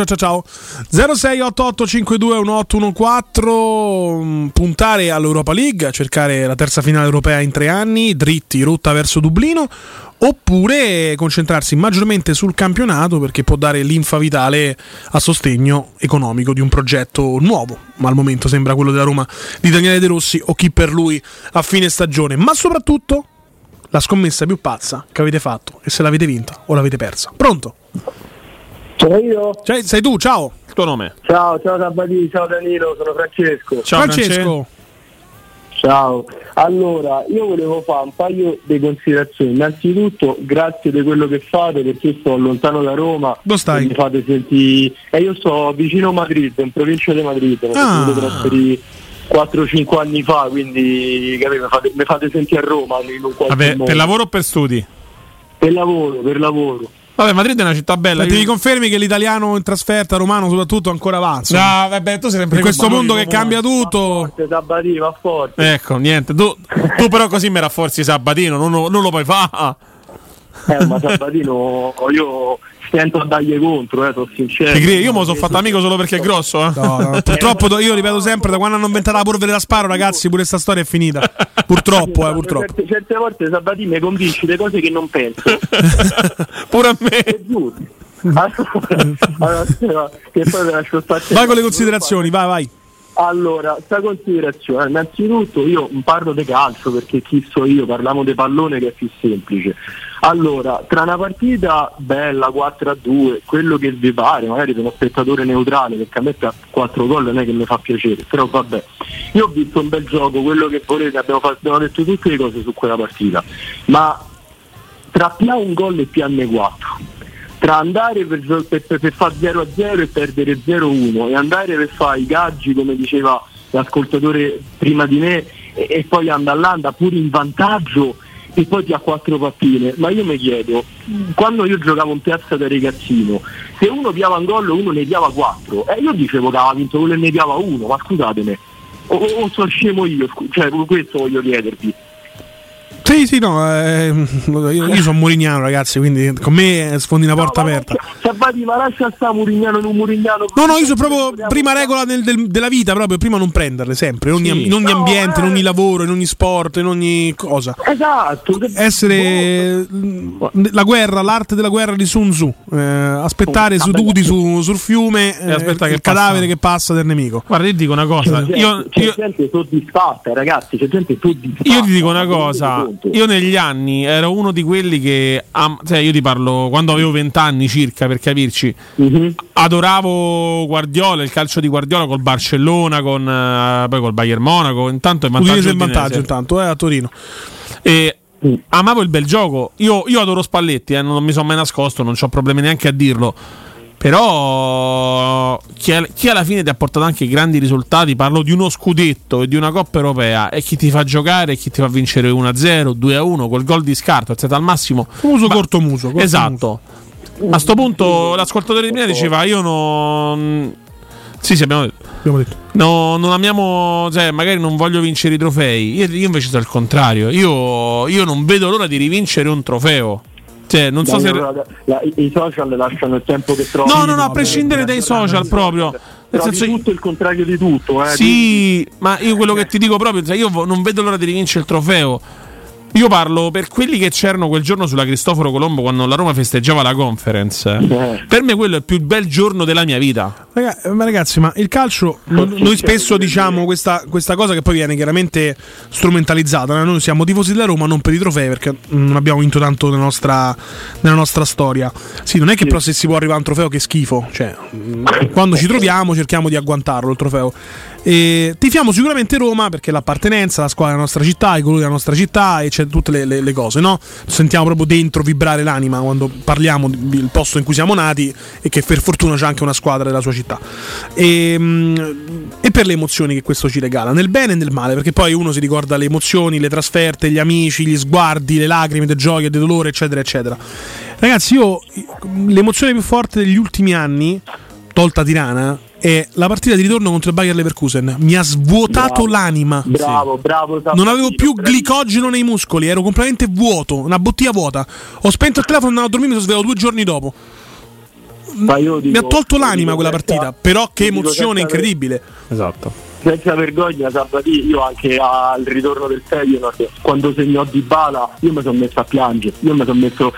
0688521814. Puntare all'Europa League, a cercare la terza finale europea in 3 anni, dritti, rotta verso Dublino, oppure concentrarsi maggiormente sul campionato, perché può dare linfa vitale a sostegno economico di un progetto nuovo, ma al momento sembra quello della Roma di Daniele De Rossi o chi per lui a fine stagione, ma soprattutto la scommessa più pazza che avete fatto e se l'avete vinta o l'avete persa. Pronto? Sono io? Cioè, sei tu, ciao. Il tuo nome? Ciao Sabatini, ciao Danilo, sono Francesco. Ciao Francesco. Ciao, allora io volevo fare un paio di considerazioni. Innanzitutto grazie di quello che fate, perché sto lontano da Roma. Dove stai? Mi fate sentire... io sto vicino a Madrid, in provincia di Madrid, mi sono dovuto trasferire 4-5 anni fa, quindi capite, mi fate sentire a Roma in un qualche modo. Per lavoro o per studi? Per lavoro. Vabbè, Madrid è una città bella. Ti confermi che l'italiano in trasferta, romano soprattutto, ancora avanza? No, vabbè, tu sei sempre in questo mondo che cambia tutto. Sabatino, va forte. Ecco, niente. Tu però così mi rafforzi Sabatino, non lo puoi fare. Ma Sabatino, io stento a dargli contro, sono sincero. Io me lo sono fatto amico solo perché è grosso, eh? No. Purtroppo, io ripeto sempre, da quando hanno inventato la polvere da sparo, ragazzi, pure sta storia è finita. Purtroppo. Certe volte Sabatino mi convinci le cose che non penso. Pure a me. Allora, che poi te lascio stare. Vai con le considerazioni, vai. Allora, sta considerazione, innanzitutto io parlo di calcio perché chi so io, parliamo di pallone che è più semplice. Allora, tra una partita bella 4-2, quello che vi pare, magari per uno spettatore neutrale, perché a me 4 gol non è che mi fa piacere, però vabbè, io ho visto un bel gioco, quello che volete, abbiamo detto tutte le cose su quella partita, ma tra un gol e PN4, tra andare per fare 0-0 e perdere 0-1 e andare per fare i gaggi, come diceva l'ascoltatore prima di me, e poi andall'anda pure in vantaggio e poi ti ha 4 pappine. Ma io mi chiedo, quando io giocavo in piazza da ragazzino, se uno piava un gol uno ne piava 4, io dicevo che aveva vinto quello e ne piava 1, ma scusatemi, o sono scemo io, cioè questo voglio chiedervi. Io sono murignano, ragazzi, quindi con me sfondi una porta aperta. Sabati, ma lascia sta murignano, non murignano. No, io sono proprio prima regola della vita, proprio prima non prenderle sempre, in ogni ambiente, in ogni lavoro, in ogni sport, in ogni cosa. Esatto. Essere la guerra, l'arte della guerra di Sun Tzu, aspettare seduti sul fiume e aspettare il cadavere che passa del nemico. Guarda, io ti dico una cosa, c'è gente soddisfatta, ragazzi, c'è gente soddisfatta. Io ti dico una cosa. Io negli anni ero uno di quelli che, io ti parlo quando avevo 20 anni circa, per capirci, adoravo Guardiola, il calcio di Guardiola col Barcellona, poi col Bayern Monaco, intanto è vantaggio, a Torino. E amavo il bel gioco. Io adoro Spalletti, non mi sono mai nascosto, non ho problemi neanche a dirlo. Però chi alla fine ti ha portato anche grandi risultati, parlo di uno scudetto e di una Coppa Europea, è chi ti fa giocare, è chi ti fa vincere 1-0, 2-1, col gol di scarto, eccetera, al massimo. Corto muso. Esatto. Muso. A sto punto l'ascoltatore di prima diceva, io non... Sì, abbiamo detto. No, non amiamo, magari non voglio vincere i trofei. Io invece sono il contrario. Io non vedo l'ora di rivincere un trofeo. Non so se i social lasciano il tempo che trovano. No, a prescindere dai social proprio. Nel senso, tutto il contrario di tutto. Sì, ma io quello che ti dico proprio, io non vedo l'ora di rivincere il trofeo. Io parlo per quelli che c'erano quel giorno sulla Cristoforo Colombo quando la Roma festeggiava la Conference. Per me quello è il più bel giorno della mia vita. Ragazzi, ma il calcio, noi spesso diciamo questa cosa che poi viene chiaramente strumentalizzata. Noi siamo tifosi della Roma non per i trofei, perché non abbiamo vinto tanto nella nostra storia. Sì, non è che però se si può arrivare a un trofeo che schifo, quando ci troviamo cerchiamo di agguantarlo il trofeo. E tifiamo sicuramente Roma perché l'appartenenza, la squadra della nostra città, i colori della nostra città, e c'è tutte le cose, no? Sentiamo proprio dentro vibrare l'anima quando parliamo del posto in cui siamo nati e che per fortuna c'è anche una squadra della sua città, e per le emozioni che questo ci regala, nel bene e nel male, perché poi uno si ricorda le emozioni, le trasferte, gli amici, gli sguardi, le lacrime, le gioie, del dolore, eccetera eccetera. Ragazzi, io l'emozione più forte degli ultimi anni, tolta Tirana, e la partita di ritorno contro il Bayer Leverkusen mi ha svuotato l'anima. Bravo. Non avevo più glicogeno nei muscoli, ero completamente vuoto, una bottiglia vuota. Ho spento il telefono, andavo a dormire, mi sono svegliato 2 giorni dopo. Mi ha tolto l'anima quella partita, però che emozione incredibile. Esatto. Senza vergogna, Sabatì, io anche al ritorno del Feyenoord, quando segnò Dybala, io mi sono messo a piangere,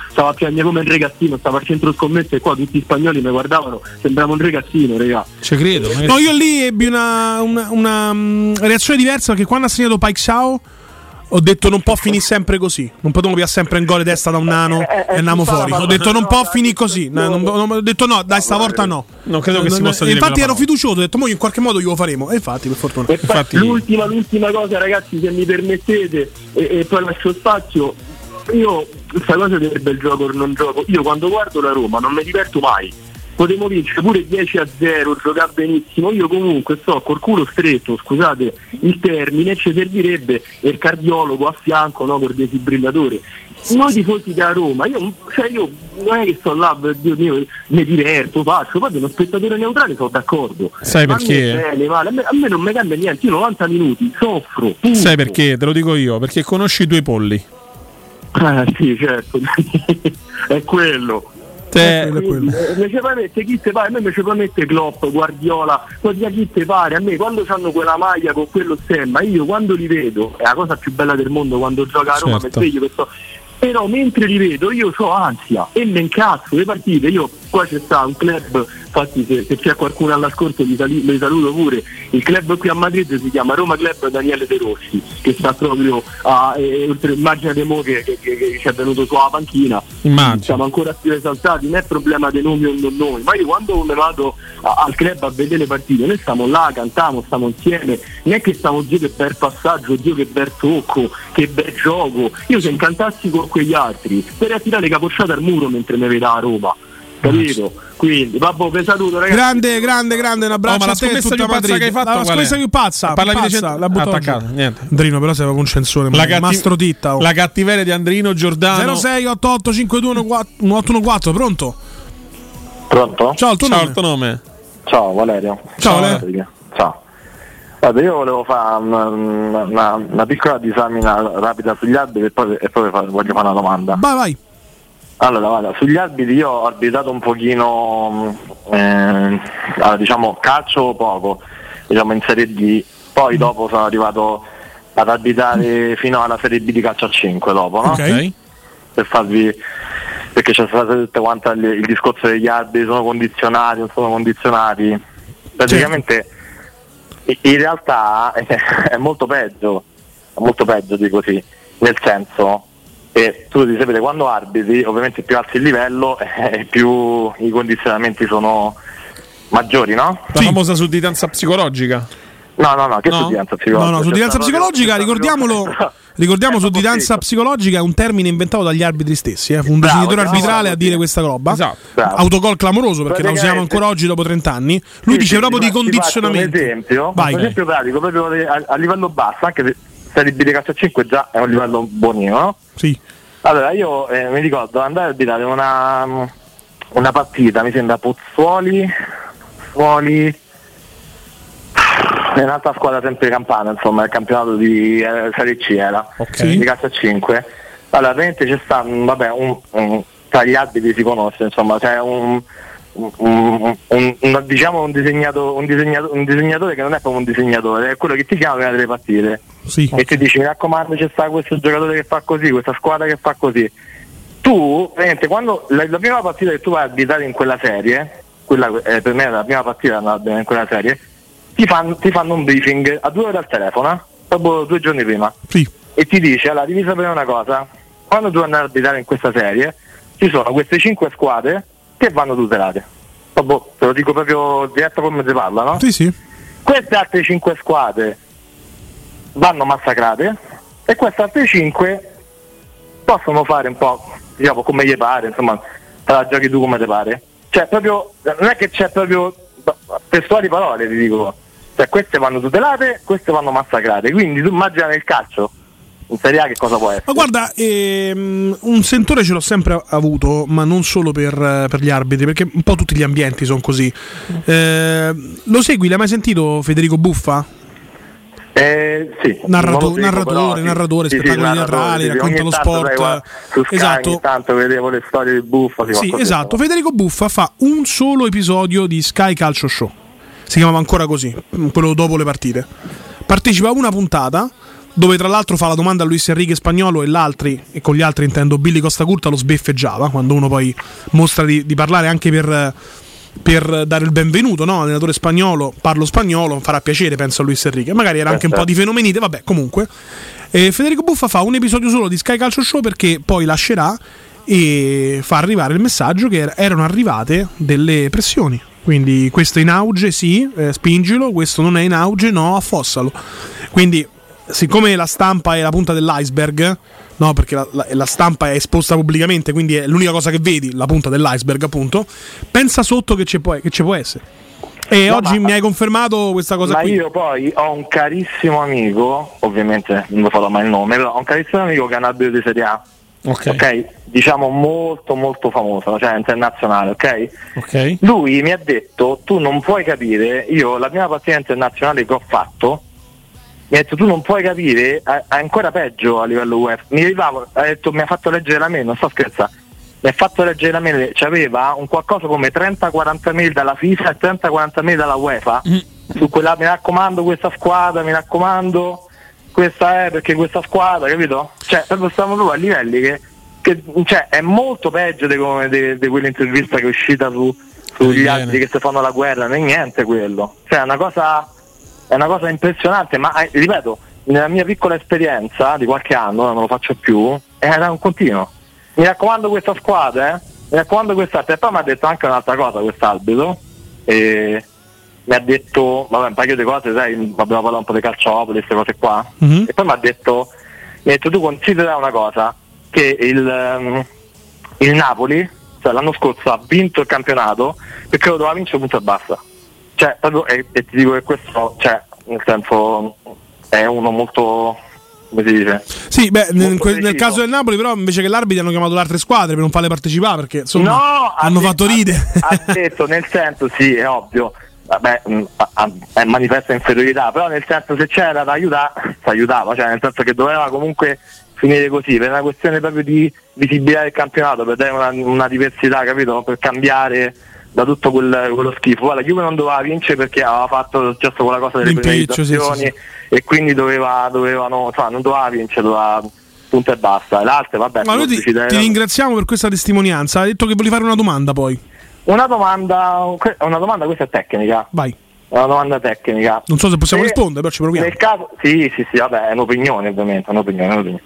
stavo a piangere come un ragazzino, stavo al centro scommesse e qua tutti gli spagnoli mi guardavano, sembrava un ragazzino, regà. Ci credo. No, io lì ebbi una reazione diversa, perché quando ha segnato Paixão Ho detto non può finire sempre così. Non potevo più sempre in gol e testa da un nano e andiamo fuori. Ho detto non può finire così. Ho detto no, dai, stavolta no. Non credo che si possa dire. Infatti ero fiducioso, ho detto mo in qualche modo glielo faremo. E infatti, per fortuna. E infatti, l'ultima cosa, ragazzi, se mi permettete, e poi lascio spazio. Io questa cosa del gioco o non gioco. Io quando guardo la Roma non mi diverto mai. Potremmo vincere pure 10-0, giocare benissimo, io comunque sto col culo stretto, scusate il termine, ci servirebbe il cardiologo a fianco, no, col desibrillatore. Noi tifosi da Roma, io non è che sto là, Dio mio, mi diverto, faccio, poi uno spettatore neutrale sono d'accordo. Sai perché? Bene, male, a me non mi cambia niente, io 90 minuti soffro. Punto. Sai perché? Te lo dico io, perché conosci i tuoi polli. Ah sì, certo, è quello. Me ci promette chi te pare, a me mi ci promette Klopp, Guardiola, chi te pare, a me quando hanno quella maglia con quello stemma, io quando li vedo, è la cosa più bella del mondo quando gioca a Roma, certo. Mi sveglio, però mentre li vedo io ho ansia e mi incazzo le partite, io qua c'è sta un club, infatti se c'è qualcuno all'ascolto li saluto pure, il club qui a Madrid si chiama Roma Club Daniele De Rossi, che sta proprio a immaginate mo che ci è venuto sulla panchina, immagino. Siamo ancora più esaltati, non è problema dei nomi o non noi, ma io quando me vado al club a vedere le partite, noi stiamo là, cantiamo, stiamo insieme, non è che stiamo Dio che bel passaggio, Dio che bel tocco, che bel gioco, io se incantassi con quegli altri per tirare le capocciate al muro mentre mi veda a Roma, capito? Quindi vabbè, vi saluto ragazzi, grande un abbraccio, ma la scommessa più pazza che hai fatto, la scommessa più pazza, la butto niente. Andrino però se aveva un censore, mastro Titta, la cattiveria di Andrino Giordano. 06 88 52 1814, pronto? Ciao, il tuo nome? Ciao Valerio. Ciao. Guarda, io volevo fare una piccola disamina rapida sugli arbitri e poi voglio fare una domanda. Vai. Allora, guarda, sugli arbitri io ho arbitrato un pochino, diciamo, calcio poco, diciamo in Serie D, poi dopo sono arrivato ad arbitrare fino alla Serie B di calcio a 5 dopo, no? Ok. Per farvi... perché c'è stato tutto quanto il discorso degli arbitri, sono condizionati, non sono condizionati, praticamente... Sì. In realtà è molto peggio di così, nel senso che tu devi sapere, quando arbitri ovviamente più alzi il livello e più i condizionamenti sono maggiori, no? La famosa sudditanza psicologica. No, che sudditanza psicologica? No, sudditanza psicologica, ricordiamo sudditanza psicologica è un termine inventato dagli arbitri stessi, fu un definitore arbitrale a dire questa roba. Esatto. Autogol clamoroso, perché la usiamo ancora oggi dopo 30 anni. Lui dice proprio di condizionamento. Un esempio pratico, proprio a livello basso, anche se Serie B di calcio a 5 già è un livello buonino, no? Sì. Allora io mi ricordo andare a arbitrare una partita, mi sembra Pozzuoli è un'altra squadra sempre campana, insomma, il campionato di Serie C era, okay, di calcio a 5. Allora veramente c'è stato tra gli arbitri si conosce, insomma, c'è diciamo un disegnatore che non è come un disegnatore, è quello che ti chiama prima delle partite, sì, e ti dice mi raccomando c'è sta questo giocatore che fa così, questa squadra che fa così. Tu veramente quando la prima partita che tu vai a arbitrare in quella serie, quella per me era la prima partita in quella serie, ti fanno un briefing a 2 ore al telefono, proprio 2 giorni prima, sì, e ti dice allora devi sapere una cosa, quando tu andrai a arbitrare in questa serie ci sono queste 5 squadre che vanno tutelate, proprio, te lo dico proprio diretto come si parla, no? Sì. Queste altre 5 squadre vanno massacrate e queste altre 5 possono fare un po', diciamo, come gli pare, insomma, te la giochi tu come ti pare, cioè proprio non è che c'è proprio testuali parole, ti dico, cioè queste vanno tutelate, queste vanno massacrate, quindi tu immagina nel calcio in Serie A che cosa può essere. Ma guarda, un sentore ce l'ho sempre avuto, ma non solo per gli arbitri, perché un po' tutti gli ambienti sono così. Lo segui, l'hai mai sentito Federico Buffa? Sì, narratore, sì, spettacoli teatrali, racconta lo sport. Esatto. Ogni tanto vedevo le storie di Buffa. Sì, esatto. Federico Buffa fa un solo episodio di Sky Calcio Show, si chiamava ancora così, quello dopo le partite. Partecipa a una puntata dove tra l'altro fa la domanda a Luis Enrique Spagnolo e con gli altri intendo Billy Costacurta, lo sbeffeggiava, quando uno poi mostra di parlare anche per dare il benvenuto, no? Allenatore spagnolo, parlo spagnolo, farà piacere, penso a Luis Enrique. Magari era anche un po' di fenomenite, vabbè, comunque. Federico Buffa fa un episodio solo di Sky Calcio Show perché poi lascerà e fa arrivare il messaggio che erano arrivate delle pressioni, quindi questo è in auge, sì, spingilo, questo non è in auge, no, affossalo. Quindi siccome la stampa è la punta dell'iceberg, no, perché la stampa è esposta pubblicamente, quindi è l'unica cosa che vedi, la punta dell'iceberg appunto, pensa sotto che ci può essere. E no, oggi mi hai confermato questa cosa qui. Io poi ho un carissimo amico, ovviamente non farò mai il nome, ho un carissimo amico che è un arbitro di Serie A, okay. Diciamo molto molto famoso, cioè internazionale, ok? Lui mi ha detto, tu non puoi capire, io la prima partita internazionale che ho fatto, mi ha detto tu non puoi capire, è ancora peggio a livello UEFA, mi arrivavo, ha detto, mi ha fatto leggere la mail, non sto scherzando. Mi ha fatto leggere la mail, c'aveva un qualcosa come 30-40 mail dalla FIFA e 30-40 mail dalla UEFA su quella, mi raccomando questa squadra, mi raccomando questa è perché questa squadra, capito? Cioè proprio stiamo proprio a livelli che cioè è molto peggio di quell'intervista che è uscita sugli altri che si fanno la guerra, non è niente quello, cioè è una cosa impressionante, ma ripeto, nella mia piccola esperienza di qualche anno, non lo faccio più, era un continuo. Mi raccomando questa squadra, mi raccomando quest'altra. E poi mi ha detto anche un'altra cosa quest'arbitro, mi ha detto, vabbè, un paio di cose, sai, abbiamo parlato un po' di calciopoli, queste cose qua, e poi mi ha detto tu considera una cosa, che il Napoli, cioè, l'anno scorso ha vinto il campionato perché lo doveva vincere punto e basta, cioè proprio, e ti dico che questo, cioè nel senso, è uno molto... come si dice? Sì, beh, nel caso del Napoli però invece che l'arbitro hanno chiamato le altre squadre per non farle partecipare, perché insomma no, hanno fatto ridere. Ha detto, nel senso, sì, è ovvio, vabbè, è manifesta inferiorità, però nel senso se c'era da aiutare, si aiutava, cioè nel senso che doveva comunque finire così, per una questione proprio di visibilità del campionato, per dare una diversità, capito? Per cambiare da tutto quello schifo. Guarda, Juve non doveva vincere perché aveva fatto successo quella cosa delle penalizzazioni, sì. E quindi non doveva vincere, doveva punto e basta. L'altro, vabbè. Ma noi ti ringraziamo per questa testimonianza. Ha detto che volevi fare una domanda poi. Una domanda questa è tecnica. Vai. Una domanda tecnica. Non so se possiamo rispondere, però ci proviamo. Nel caso, sì, vabbè, è un'opinione ovviamente, un'opinione.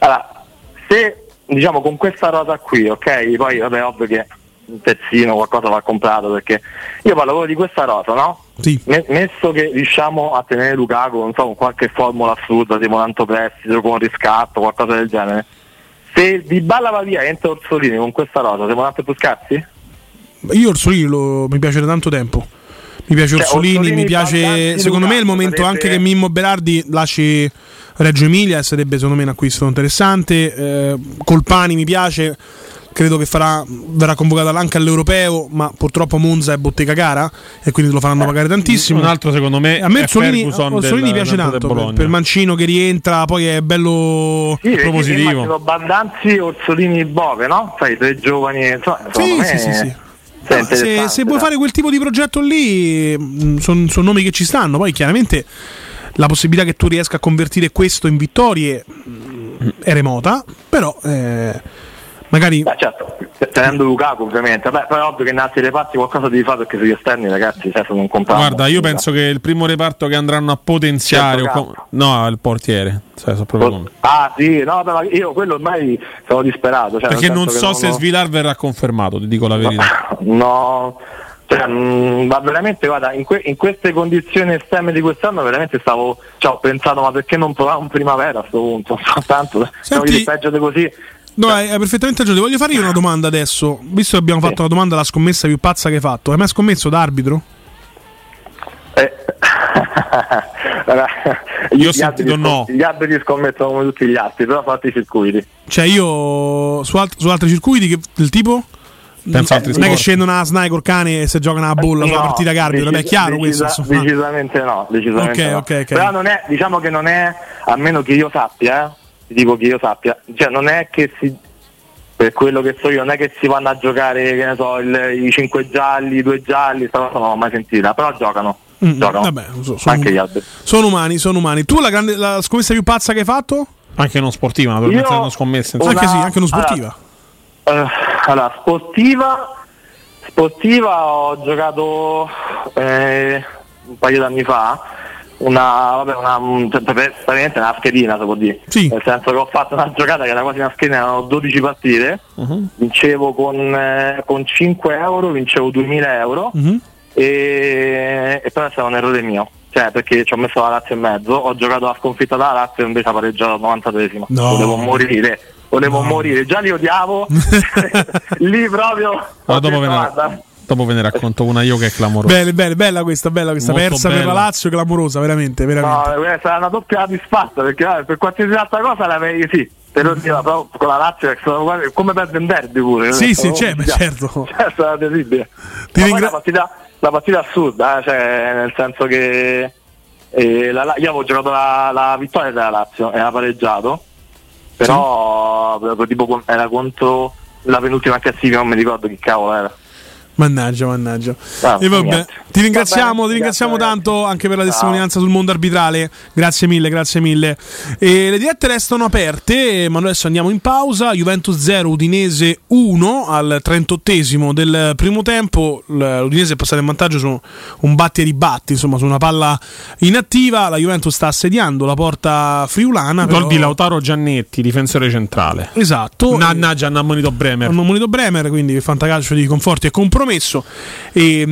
Allora, se diciamo con questa rosa qui, ok? Poi vabbè, ovvio che un terzino qualcosa va comprato, perché io parlavo di questa rosa, no? Sì. Messo che riusciamo a tenere Lukaku, non so, con qualche formula assurda tipo un antoprestito con un riscatto, qualcosa del genere, se Dybala va via entra Orsolini, con questa rosa siamo tanto più scarsi? Io Orsolini mi piace da tanto tempo, mi piace, cioè, Orsolini mi piace Baldanzi, secondo Lukaku, me è il momento sarebbe... anche che Mimmo Berardi lasci Reggio Emilia, sarebbe secondo me un acquisto interessante. Colpani mi piace, credo che verrà convocata anche all'Europeo, ma purtroppo Monza è bottega cara e quindi lo faranno pagare tantissimo. Un altro secondo me, a me Orsolini piace tanto per Mancino che rientra, poi è bello, sì, propositivo. Baldanzi, Orsolini, Bove, no? Sai, tre giovani, sì. Se vuoi fare quel tipo di progetto lì, sono nomi che ci stanno. Poi chiaramente la possibilità che tu riesca a convertire questo in vittorie è remota, però magari. Beh, certo, tenendo Lukaku ovviamente. Beh, però è ovvio che in altri reparti qualcosa devi fare, perché sugli esterni, ragazzi, certo non comprano. Guarda, io penso che il primo reparto che andranno a potenziare il portiere. Cioè, sì, no, però io quello ormai sono disperato. Cioè, perché non so se Svilar verrà confermato, ti dico la verità. No, cioè, ma veramente guarda, in queste condizioni estreme di quest'anno veramente ho pensato, ma perché non provare un primavera a sto punto? Tanto senti... peggio di così. No, hai perfettamente ragione. Voglio fare io una domanda adesso, visto che abbiamo fatto la domanda, la scommessa più pazza che hai fatto. Hai mai scommesso da arbitro? Io ho sentito no. Gli arbitri scommettono come tutti gli altri, però su altri circuiti. Cioè io su altri circuiti del tipo? Non è che scendono a Sniper cane e se giocano a bolla sulla partita carbio, non è chiaro questo? Decisamente no, decisamente no. Però non è, diciamo che non è, a meno che io sappia, cioè non è che per quello che so io, non è che si vanno a giocare, che ne so, i 5 gialli, i 2 gialli, questa cosa non l'ho mai sentita, però giocano. Vabbè, anche gli altri. Sono umani. Tu la scommessa più pazza che hai fatto? Anche non sportiva, naturalmente non scommessa. Anche non sportiva. Allora, sportiva ho giocato un paio d'anni fa. una schedina, si può dire, sì. Nel senso che ho fatto una giocata che era quasi una schedina, erano 12 partite, vincevo con 5 euro, vincevo 2000 euro, e però è stato un errore mio, cioè perché ci ho messo la Lazio e mezzo, ho giocato la sconfitta della Lazio e invece ha pareggiato al 93esimo. Volevo morire, già li odiavo lì proprio. Ma dopo ve ne racconto una io che è clamorosa. Bella questa molto persa bella. Per la Lazio, clamorosa, veramente. No, sarà una doppia disfatta, perché per qualsiasi altra cosa l'avevi, sì, però con la Lazio è come perde in derby pure. Sì, certo, è stata terribile. La partita assurda, cioè nel senso che io avevo giocato la vittoria della Lazio e ha pareggiato, però sì. Tipo era contro la penultima classifica, non mi ricordo che cavolo era. Mannaggia. E vabbè. Ti ringraziamo tanto anche per la testimonianza sul mondo arbitrale. Grazie mille. E le dirette restano aperte, ma adesso andiamo in pausa. Juventus 0, Udinese 1 al 38esimo del primo tempo. L'Udinese è passato in vantaggio su un batti e ribatti, insomma, su una palla inattiva. La Juventus sta assediando la porta friulana. Gol di Lautaro Giannetti, difensore centrale. Esatto. Mannaggia, hanno ammonito Bremer. Quindi il fantacalcio di Conforti è compromesso. E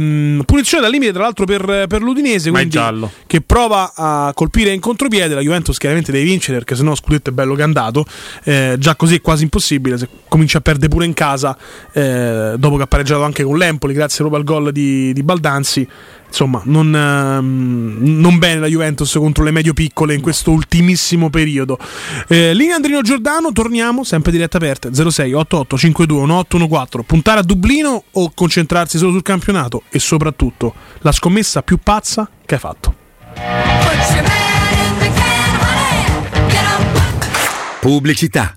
punizione dal limite, tra l'altro, per l'Udinese, quindi, che prova a colpire in contropiede. La Juventus chiaramente deve vincere, perché sennò scudetto è bello candato, già così è quasi impossibile. Se comincia a perdere pure in casa, dopo che ha pareggiato anche con l'Empoli grazie proprio al gol di Baldanzi, insomma non bene la Juventus contro le medio piccole in questo ultimissimo periodo. Linea Andrino Giordano, torniamo, sempre diretta aperta, 06 88 52 1814. Puntare a Dublino o concentrarsi solo sul campionato? E soprattutto la scommessa più pazza che hai fatto. Pubblicità.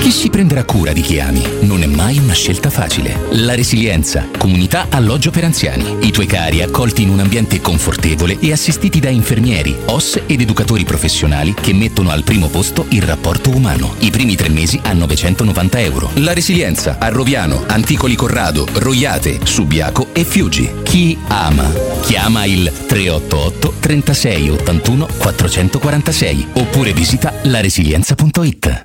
Chi si prenderà cura di chi ami non è mai una scelta facile. La Resilienza, comunità alloggio per anziani. I tuoi cari accolti in un ambiente confortevole e assistiti da infermieri, OSS ed educatori professionali che mettono al primo posto il rapporto umano. I primi 3 mesi a 990 euro. La Resilienza, a Roviano, Anticoli Corrado, Roiate, Subiaco e Fiuggi. Chi ama? Chiama il 388 36 81 446 oppure visita laresilienza.it.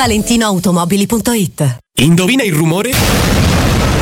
ValentinoAutomobili.it. Indovina il rumore?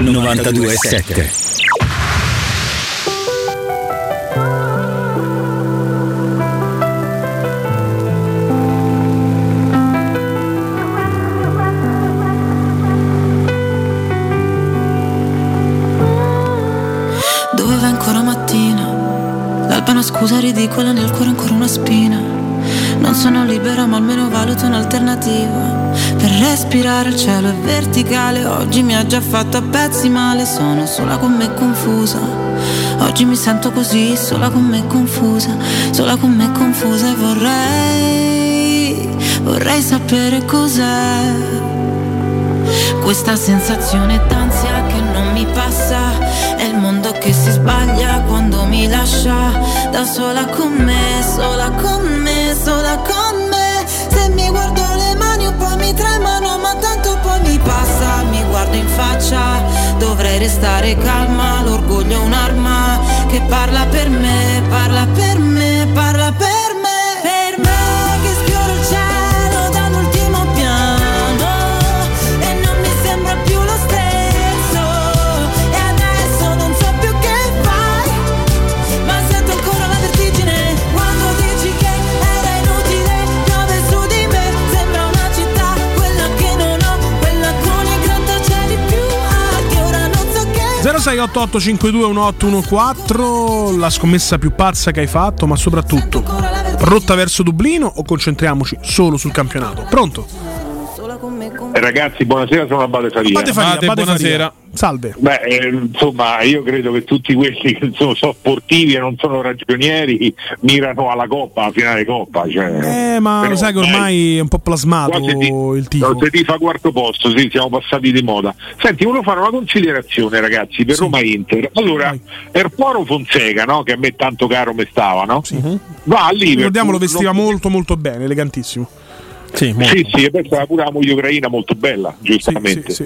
92.7. Dove va ancora mattina? L'alba è una scusa ridicola, nel cuore ancora una spina. Non sono libera ma almeno valuto un'alternativa. Per respirare il cielo è verticale. Oggi mi ha già fatto a pezzi male. Sono sola con me confusa. Oggi mi sento così, sola con me confusa. Sola con me confusa e vorrei sapere cos'è questa sensazione d'ansia che non mi passa. È il mondo che si sbaglia quando mi lascia da sola con me, sola con me, sola con me. Se mi guardo le mani un po' mi tremano, ma tanto poi mi passa. Mi guardo in faccia, dovrei restare calma. L'orgoglio è un'arma che parla per me, parla per me, parla per me. Per me che sfioro il cielo dall'ultimo piano e non mi sembra più lo stesso. (06 88 52 1814). La scommessa più pazza che hai fatto, ma soprattutto rotta verso Dublino o concentriamoci solo sul campionato? Pronto? Ragazzi, buonasera, sono Abate Faria. Buonasera. Salve. Beh, insomma, io credo che tutti quelli che sono sportivi e non sono ragionieri mirano alla Coppa, alla finale Coppa. Cioè, ma lo sai che ormai è un po' plasmato il tifo. Se ti fa quarto posto, sì, siamo passati di moda. Senti, volevo fare una considerazione, ragazzi, per sì. Roma Inter. Allora, Erporo Fonseca, no? Che a me tanto caro mi stava, no? Sì. Va a Liverpool. Ricordiamolo, vestiva molto molto bene, elegantissimo. Sì, e poi stava pure la moglie ucraina molto bella, giustamente. Sì.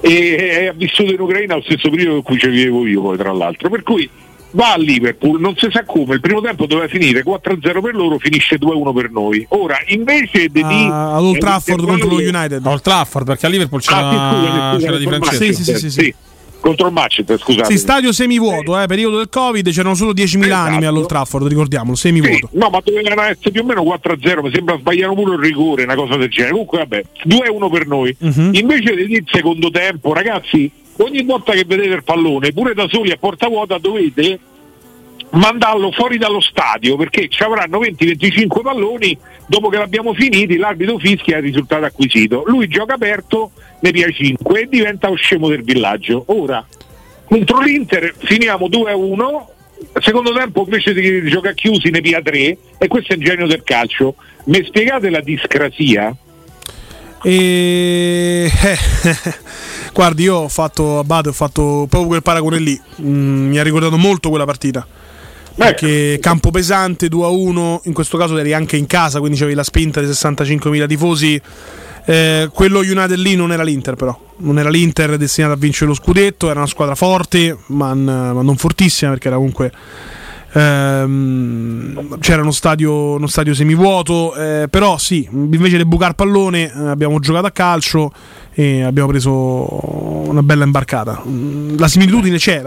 E ha vissuto in Ucraina allo stesso periodo in cui ci vivevo io, poi, tra l'altro. Per cui va a Liverpool, non si sa come, il primo tempo doveva finire 4-0 per loro, finisce 2-1 per noi. Ora invece di ad Old Trafford contro lo United. Old Trafford, perché a Liverpool c'era di Francesco. Sì. Contro il Manchester, scusate. Sì, stadio semivuoto, periodo del Covid, c'erano solo 10.000 anime all'Old Trafford, ricordiamolo, semivuoto. Sì, no, ma dovevano essere più o meno 4-0, mi sembra sbagliano pure il rigore, una cosa del genere. Comunque vabbè, 2-1 per noi. Uh-huh. Invece del secondo tempo, ragazzi, ogni volta che vedete il pallone, pure da soli a porta vuota, dovete mandarlo fuori dallo stadio, perché ci avranno 20-25 palloni. Dopo che l'abbiamo finiti, l'arbitro fischia il risultato acquisito. Lui gioca aperto, ne pia 5 e diventa lo scemo del villaggio. Ora, contro l'Inter finiamo 2-1, secondo tempo invece di giocare chiusi ne pia 3, e questo è il genio del calcio. Mi spiegate la discrasia? Guardi, io ho fatto proprio quel paragone lì, mi ha ricordato molto quella partita. Perché campo pesante, 2-1, in questo caso eri anche in casa, quindi c'avevi la spinta di 65.000 tifosi, Quello United lì non era l'Inter, però non era l'Inter destinata a vincere lo scudetto, era una squadra forte ma non fortissima, perché era comunque c'era uno stadio semivuoto, però sì, invece di bucare pallone abbiamo giocato a calcio e abbiamo preso una bella imbarcata. La similitudine c'è,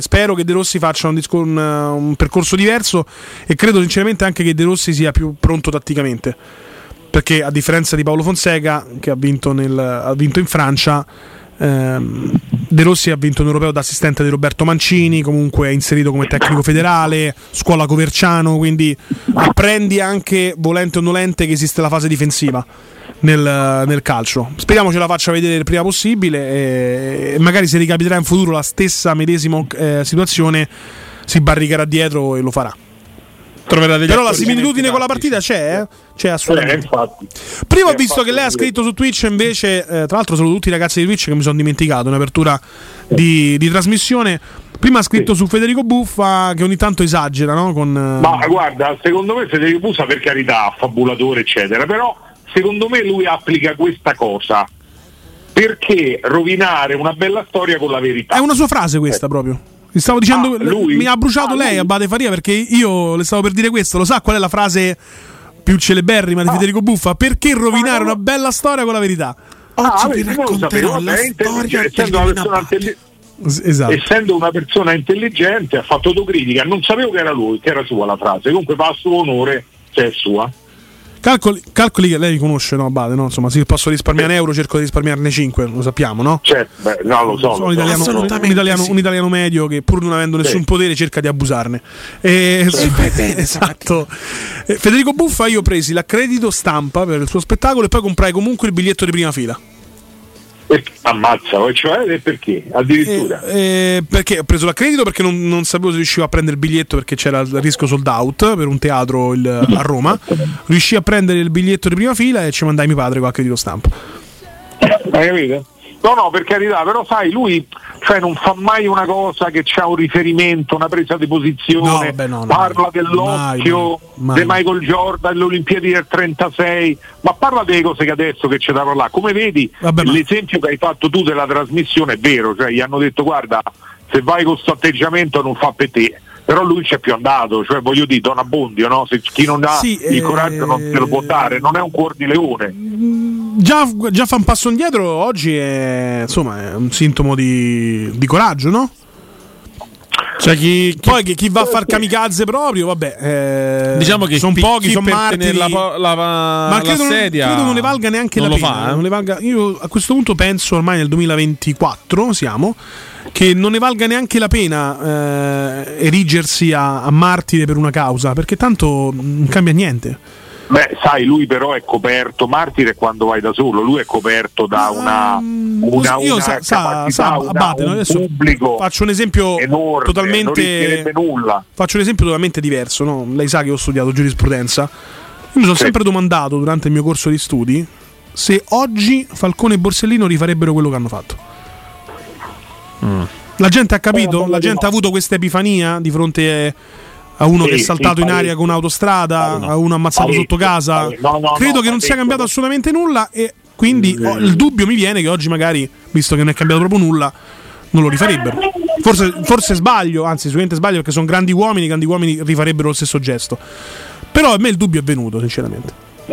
spero che De Rossi faccia un percorso diverso e credo sinceramente anche che De Rossi sia più pronto tatticamente, perché a differenza di Paolo Fonseca, che ha vinto in Francia, De Rossi ha vinto un europeo da assistente di Roberto Mancini, comunque è inserito come tecnico federale, scuola Coverciano, quindi apprendi anche, volente o nolente, che esiste la fase difensiva nel calcio. Speriamo ce la faccia vedere il prima possibile, e magari se ricapiterà in futuro la stessa medesima situazione si barricherà dietro e lo farà. Però la similitudine con la partita c'è, eh? C'è assolutamente. Prima ho visto che lei ha scritto su Twitch invece, tra l'altro sono tutti i ragazzi di Twitch che mi sono dimenticato in apertura di trasmissione. Prima ha scritto su Federico Buffa, che ogni tanto esagera, no? Ma guarda, secondo me Federico Buffa, per carità, affabulatore eccetera, però secondo me lui applica questa cosa. Perché rovinare una bella storia con la verità? È una sua frase questa, proprio. Mi stavo dicendo, mi ha bruciato lei, Abate Faria, perché io le stavo per dire questo. Lo sa qual è la frase più celeberrima di Federico Buffa? Perché rovinare una bella storia con la verità? Oggi vi racconterò la storia, essendo una persona intelligente, ha fatto autocritica. Non sapevo che era lui, che era sua la frase. Comunque fa a suo onore, se è sua. Calcoli che lei riconosce, no, Abate, no? Insomma, se posso risparmiare euro cerco di risparmiarne 5, lo sappiamo, no? Certo, lo so. Un italiano medio che, pur non avendo nessun potere, cerca di abusarne. Esatto. Federico Buffa, io presi l'accredito stampa per il suo spettacolo e poi comprai comunque il biglietto di prima fila. Ammazza, cioè, perché? Addirittura perché ho preso l'accredito, perché non sapevo se riuscivo a prendere il biglietto, perché c'era il rischio sold out per un teatro a Roma. Riuscii a prendere il biglietto di prima fila e ci mandai mio padre qualche dito stampa. Hai capito? No, per carità, però sai, lui non fa mai una cosa che c'ha un riferimento, una presa di posizione, parla dell'occhio di Michael Jordan, delle Olimpiadi del 36, ma parla delle cose che adesso che c'è da parlare. Come vedi, l'esempio che hai fatto tu della trasmissione è vero, cioè gli hanno detto guarda, se vai con questo atteggiamento non fa per te. Però lui c'è più andato, cioè voglio dire, Don Abbondio, no? Se chi non ha il coraggio non te lo può dare, non è un cuor di leone. Già fa un passo indietro oggi è un sintomo di coraggio, no? Cioè chi va a far kamikaze proprio, vabbè, diciamo che sono pochi, sono martiri, ma credo non ne valga neanche la pena. Non ne valga, io a questo punto penso, ormai nel 2024 siamo, che non ne valga neanche la pena erigersi a martire per una causa, perché tanto non cambia niente. Beh, sai, lui però è coperto, martire quando vai da solo, lui è coperto da una capacità, pubblico. Faccio un esempio enorme, totalmente, non rischierebbe nulla. Faccio un esempio totalmente diverso, no? Lei sa che ho studiato giurisprudenza. Io mi sono sempre domandato durante il mio corso di studi se oggi Falcone e Borsellino rifarebbero quello che hanno fatto. La gente ha capito? La gente ha avuto questa epifania di fronte a uno che è saltato in aria con un'autostrada, a uno ammazzato sotto casa. Credo che non sia cambiato assolutamente nulla, e quindi il dubbio mi viene che oggi magari, visto che non è cambiato proprio nulla, non lo rifarebbero. Forse sbaglio, anzi sicuramente sbaglio, perché sono grandi uomini rifarebbero lo stesso gesto. Però a me il dubbio è venuto, sinceramente.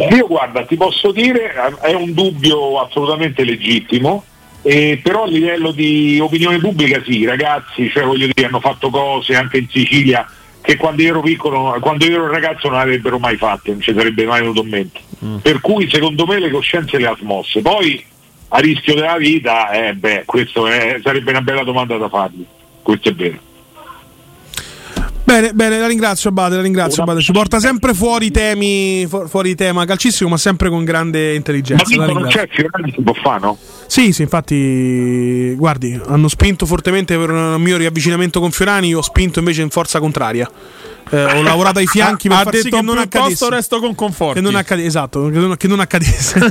Io guarda, ti posso dire, è un dubbio assolutamente legittimo. Però a livello di opinione pubblica sì, ragazzi, cioè voglio dire, hanno fatto cose anche in Sicilia che quando ero piccolo, quando ero ragazzo, non avrebbero mai fatte, non ci sarebbe mai venuto in mente. Per cui secondo me le coscienze le ha smosse. Poi a rischio della vita, questo sarebbe una bella domanda da fargli, questo è vero. Bene, la ringrazio Abate, ci porta sempre fuori tema calcistico, ma sempre con grande intelligenza. Ma non c'è Fiorani, si può fare, no? Sì, infatti, guardi, hanno spinto fortemente per un mio riavvicinamento con Fiorani, io ho spinto invece in forza contraria. ho lavorato ai fianchi per far sì che non accadesse. Resto con Conforti. Esatto, che non accadesse.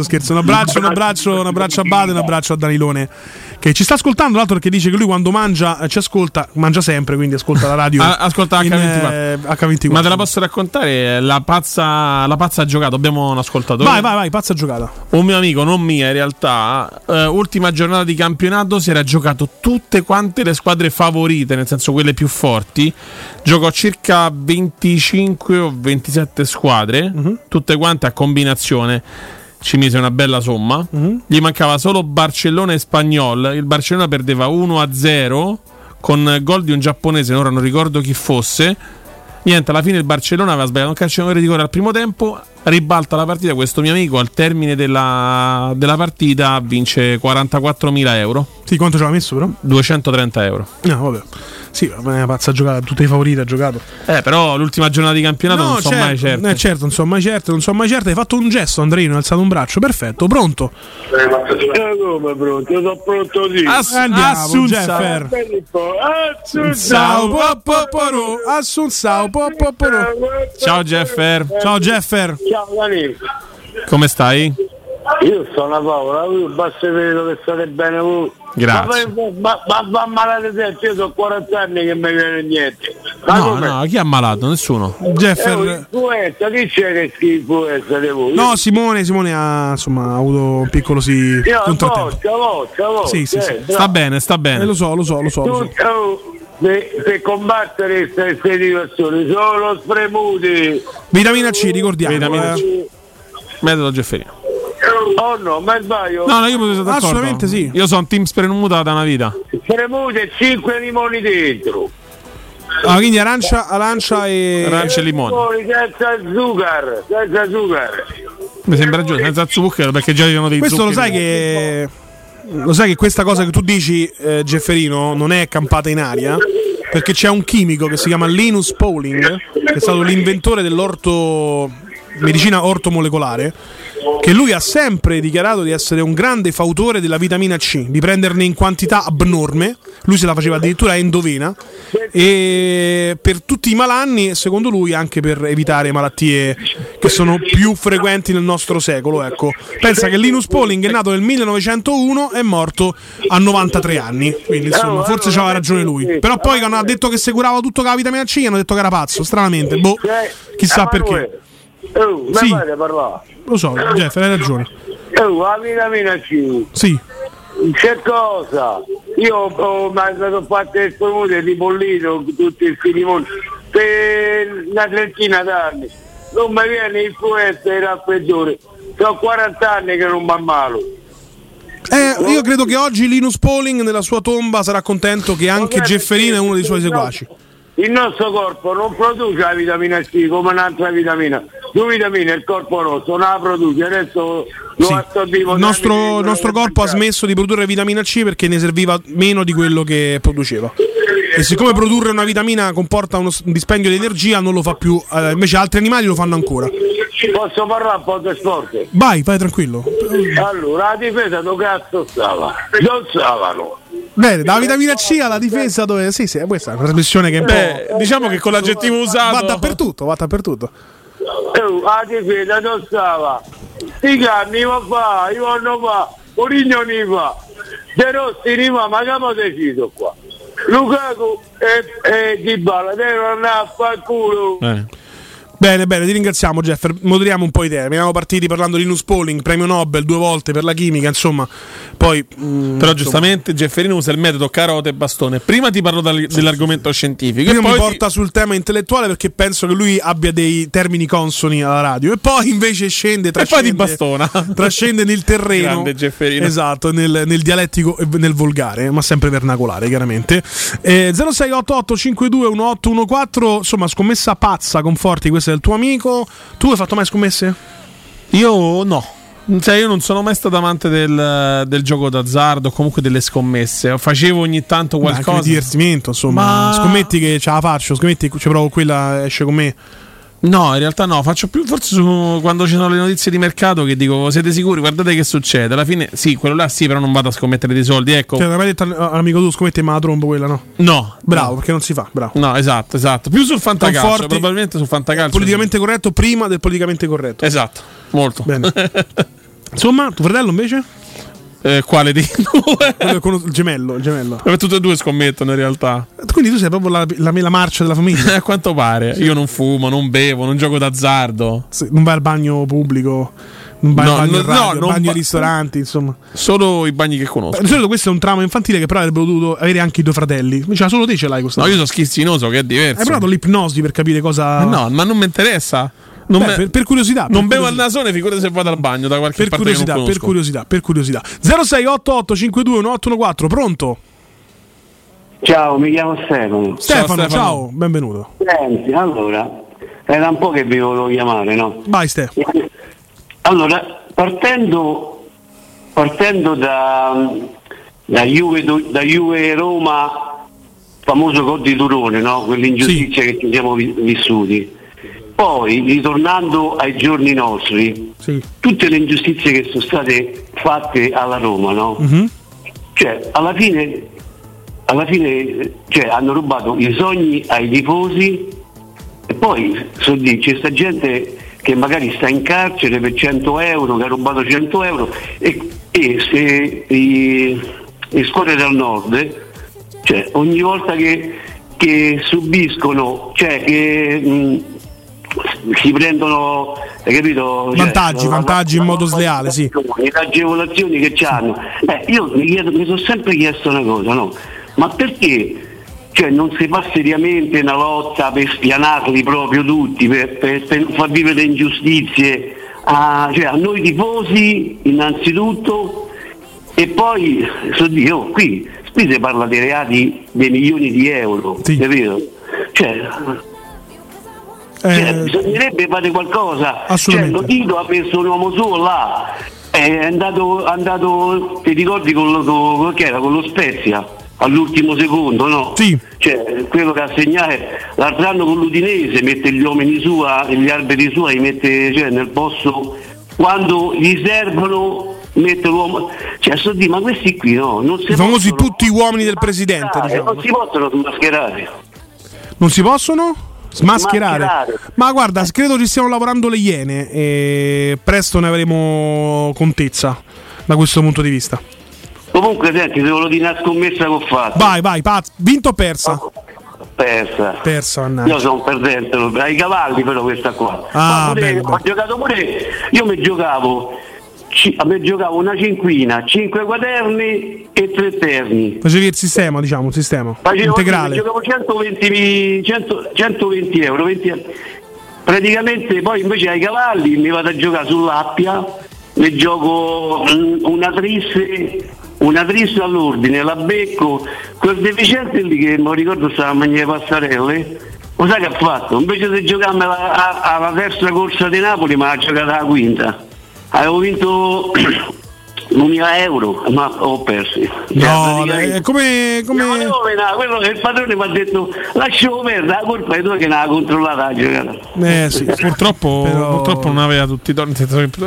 Scherzo. Un abbraccio a Bade, un abbraccio a Danilone che ci sta ascoltando, l'altro che dice che lui quando mangia ci ascolta, mangia sempre, quindi ascolta la radio. Ascolta H24. Ma te la posso raccontare la pazza giocata? Abbiamo un ascoltatore. Vai, pazza giocata. Un mio amico, non mia in realtà, ultima giornata di campionato si era giocato tutte quante le squadre favorite, nel senso quelle più forti. Giocò circa 25 o 27 squadre, tutte quante a combinazione. Ci mise una bella somma. Gli mancava solo Barcellona e Spagnol. Il Barcellona perdeva 1-0 con gol di un giapponese, ora non ricordo chi fosse. Niente, alla fine il Barcellona aveva sbagliato un calcio di rigore al primo tempo, ribalta la partita, questo mio amico al termine della partita vince 44.000 euro. Sì, quanto ci aveva messo però? 230 euro. No, vabbè. Sì, è una pazza giocata, tutte le favorite ha giocato. Però l'ultima giornata di campionato non sono mai certo. Hai fatto un gesto, Andrino, hai alzato un braccio, perfetto, pronto? Come pronto? Io sono pronto lì. Assunzao, poporo. Ciao Jeffer. Ciao Danilo. Come stai? Io sono a paura, basta vedere dove state bene voi. Grazie. Ma ammalato te, io sono 40 anni che mi viene niente. No, chi è ammalato? Nessuno. Jeffer. Chi c'è che influenza di voi? No, Simone ha insomma avuto un piccolo contrattempo. Sì. Sta bene. Lo so. Per combattere queste situazioni sono spremuti. Vitamina C, ricordiamo. Vitamina C. Metodo Jefferino. Oh no, ma sbaglio. No, io posso d'accordo. Assolutamente sì. Io sono team spremuta da una vita. Spremuta e 5 limoni dentro. Ah, quindi arancia e limone. Senza zucchero. Mi sembra giusto, senza zucchero, perché già dicono dei questo zuccheri. Lo sai che questa cosa che tu dici, Jefferino, non è campata in aria, perché c'è un chimico che si chiama Linus Pauling, che è stato l'inventore dell'ortomedicina ortomolecolare, che lui ha sempre dichiarato di essere un grande fautore della vitamina C, di prenderne in quantità abnorme. Lui se la faceva addirittura endovena, e per tutti i malanni, secondo lui, anche per evitare malattie che sono più frequenti nel nostro secolo, ecco. Pensa che Linus Pauling è nato nel 1901 e è morto a 93 anni, quindi insomma forse c'aveva ragione lui. Però poi hanno detto che si curava tutto con la vitamina C, hanno detto che era pazzo, stranamente, chissà perché. Sì, lo so, Jeff, hai ragione. La vitamina C. Sì. C'è cosa? Io ho mangiato fatte le spremute di bollito, tutti i limoni, per una trentina d'anni. Non mi viene influenza e raffreddore. Sono 40 anni che non mi ammalo. Io credo che oggi Linus Pauling nella sua tomba sarà contento che anche Jefferino è uno dei suoi seguaci. Il nostro corpo non produce la vitamina C come un'altra vitamina. Due vitamine il corpo rosso non la produce, adesso lo assorbiamo. Il nostro corpo ha smesso di produrre vitamina C perché ne serviva meno di quello che produceva. E siccome produrre una vitamina comporta un dispendio di energia, non lo fa più, invece altri animali lo fanno ancora. Posso parlare un po' di sport? Vai tranquillo. Allora, la difesa dove cazzo stava? Non stavano. Bene, dalla vitamina C alla difesa dove... Sì, questa è una trasmissione che diciamo che con l'aggettivo usato va dappertutto. La difesa non stava. I canni vanno fa, Mourinho ne va, De Rossi ne va, ma che abbiamo deciso qua? Lukaku e Dybala devono andare a far culo. Bene, ti ringraziamo Jeffer, moderiamo un po' i temi. Eravamo partiti parlando di Linus Pauling, premio Nobel 2 volte per la chimica, insomma. Poi però giustamente Jefferino usa il metodo carote e bastone. Prima ti parlo dell'argomento scientifico, prima e poi mi porta sul tema intellettuale, perché penso che lui abbia dei termini consoni alla radio. E poi invece scende e poi ti bastona. Trascende nel terreno. Grande Jefferino. Esatto, nel dialettico e nel volgare, ma sempre vernacolare chiaramente. 0688 52 1814. Insomma, scommessa pazza Conforti, questa del tuo amico. Tu hai fatto mai scommesse? Io no. Cioè, io non sono mai stato amante del gioco d'azzardo, comunque delle scommesse. Facevo ogni tanto qualcosa. Anche divertimento, insomma. Scommetti che ce la faccio, scommetti che ci provo, quella esce con me. No, in realtà no, faccio più forse su quando ci sono le notizie di mercato che dico siete sicuri, guardate che succede. Alla fine sì, quello là sì, però non vado a scommettere dei soldi, ecco. Cioè, mai detto all'amico tu scommetti ma la tromba quella no? No, bravo, no, perché non si fa, bravo. No, esatto. Più sul fantacalcio, Conforti, probabilmente sul fantacalcio. Politicamente corretto prima del politicamente corretto. Esatto, molto. Bene. Insomma, tuo fratello invece? Quale dei due? Il gemello. Tutti e due scommettono in realtà. Quindi tu sei proprio la marcia della famiglia. A quanto pare. Sì. Io non fumo, non bevo, non gioco d'azzardo. Sì, non vai al bagno pubblico, non vai al bagno, bagno ai ristoranti, insomma. Solo i bagni che conosco. Di solito questo è un trauma infantile che però avrebbero dovuto avere anche i tuoi fratelli. Cioè, solo te ce l'hai questa. No, io sono schizzinoso, che è diverso. Hai provato l'ipnosi per capire cosa. No, ma non mi interessa. Per curiosità, per non bevo al nasone, figurati se vado al bagno da qualche parte. Per curiosità. 0688521814, pronto? Ciao, mi chiamo Stefano. Ciao, benvenuto. Senti, allora, era un po' che vi volevo chiamare, no? Vai, Stefano. Allora, partendo da Juve Roma, famoso gol di Turone, no? Quell'ingiustizia sì, che ci siamo vissuti. Poi, ritornando ai giorni nostri, sì, tutte le ingiustizie che sono state fatte alla Roma, no? Mm-hmm. Cioè, alla fine cioè, hanno rubato i sogni ai tifosi e poi c'è sta gente che magari sta in carcere per 100 euro, che ha rubato 100 euro e se le scuole del nord, cioè, ogni volta che subiscono, cioè che... si prendono, hai capito? Vantaggi in modo sleale, sì. Le agevolazioni che c'hanno. Io mi sono sempre chiesto una cosa, no? Ma perché cioè, non si fa seriamente una lotta per spianarli proprio tutti, per far vivere le ingiustizie a noi tifosi innanzitutto e poi qui si parla dei reati dei milioni di euro, sì, capito? Cioè, bisognerebbe fare qualcosa. Cioè, lo Tito ha messo un uomo solo là, è andato ti ricordi con lo Spezia all'ultimo secondo, no? Sì. Cioè, quello che ha segnato l'altro anno con l'Udinese, mette gli uomini sua e gli arbitri sua, li mette nel posto quando gli servono, mette l'uomo, cioè ma questi qui no, non si famosi tutti gli uomini del presidente, diciamo. Non si possono smascherare. Non si possono? Smascherare. Ma guarda, credo ci stiano lavorando le Iene e presto ne avremo contezza da questo punto di vista. Comunque senti, se volevo dire una scommessa che ho fatto. Vai, pazzo. Vinto o persa? Oh, persa, mannaggia. Io sono un perdente, ai cavalli però questa qua. Ho giocato pure, io mi giocavo una cinquina, 5 quaterni e 3 terni. Facevi il sistema, facevo integrale. Giocavo 120 euro. 20. Praticamente poi invece ai cavalli mi vado a giocare sull'Appia, mi gioco una trisse all'ordine, la becco, quel deficiente lì che mi ricordo stava a mangiare le passarelle. Lo sai che ha fatto? Invece di giocarmi alla terza corsa di Napoli, ma ha giocato alla quinta. Avevo vinto 1.000 euro, ma ho perso. No, come... Quello che il padrone mi ha detto lasciamo perdere, la colpa è tua che non ha controllata la giocata. Sì, purtroppo non aveva tutti i torni.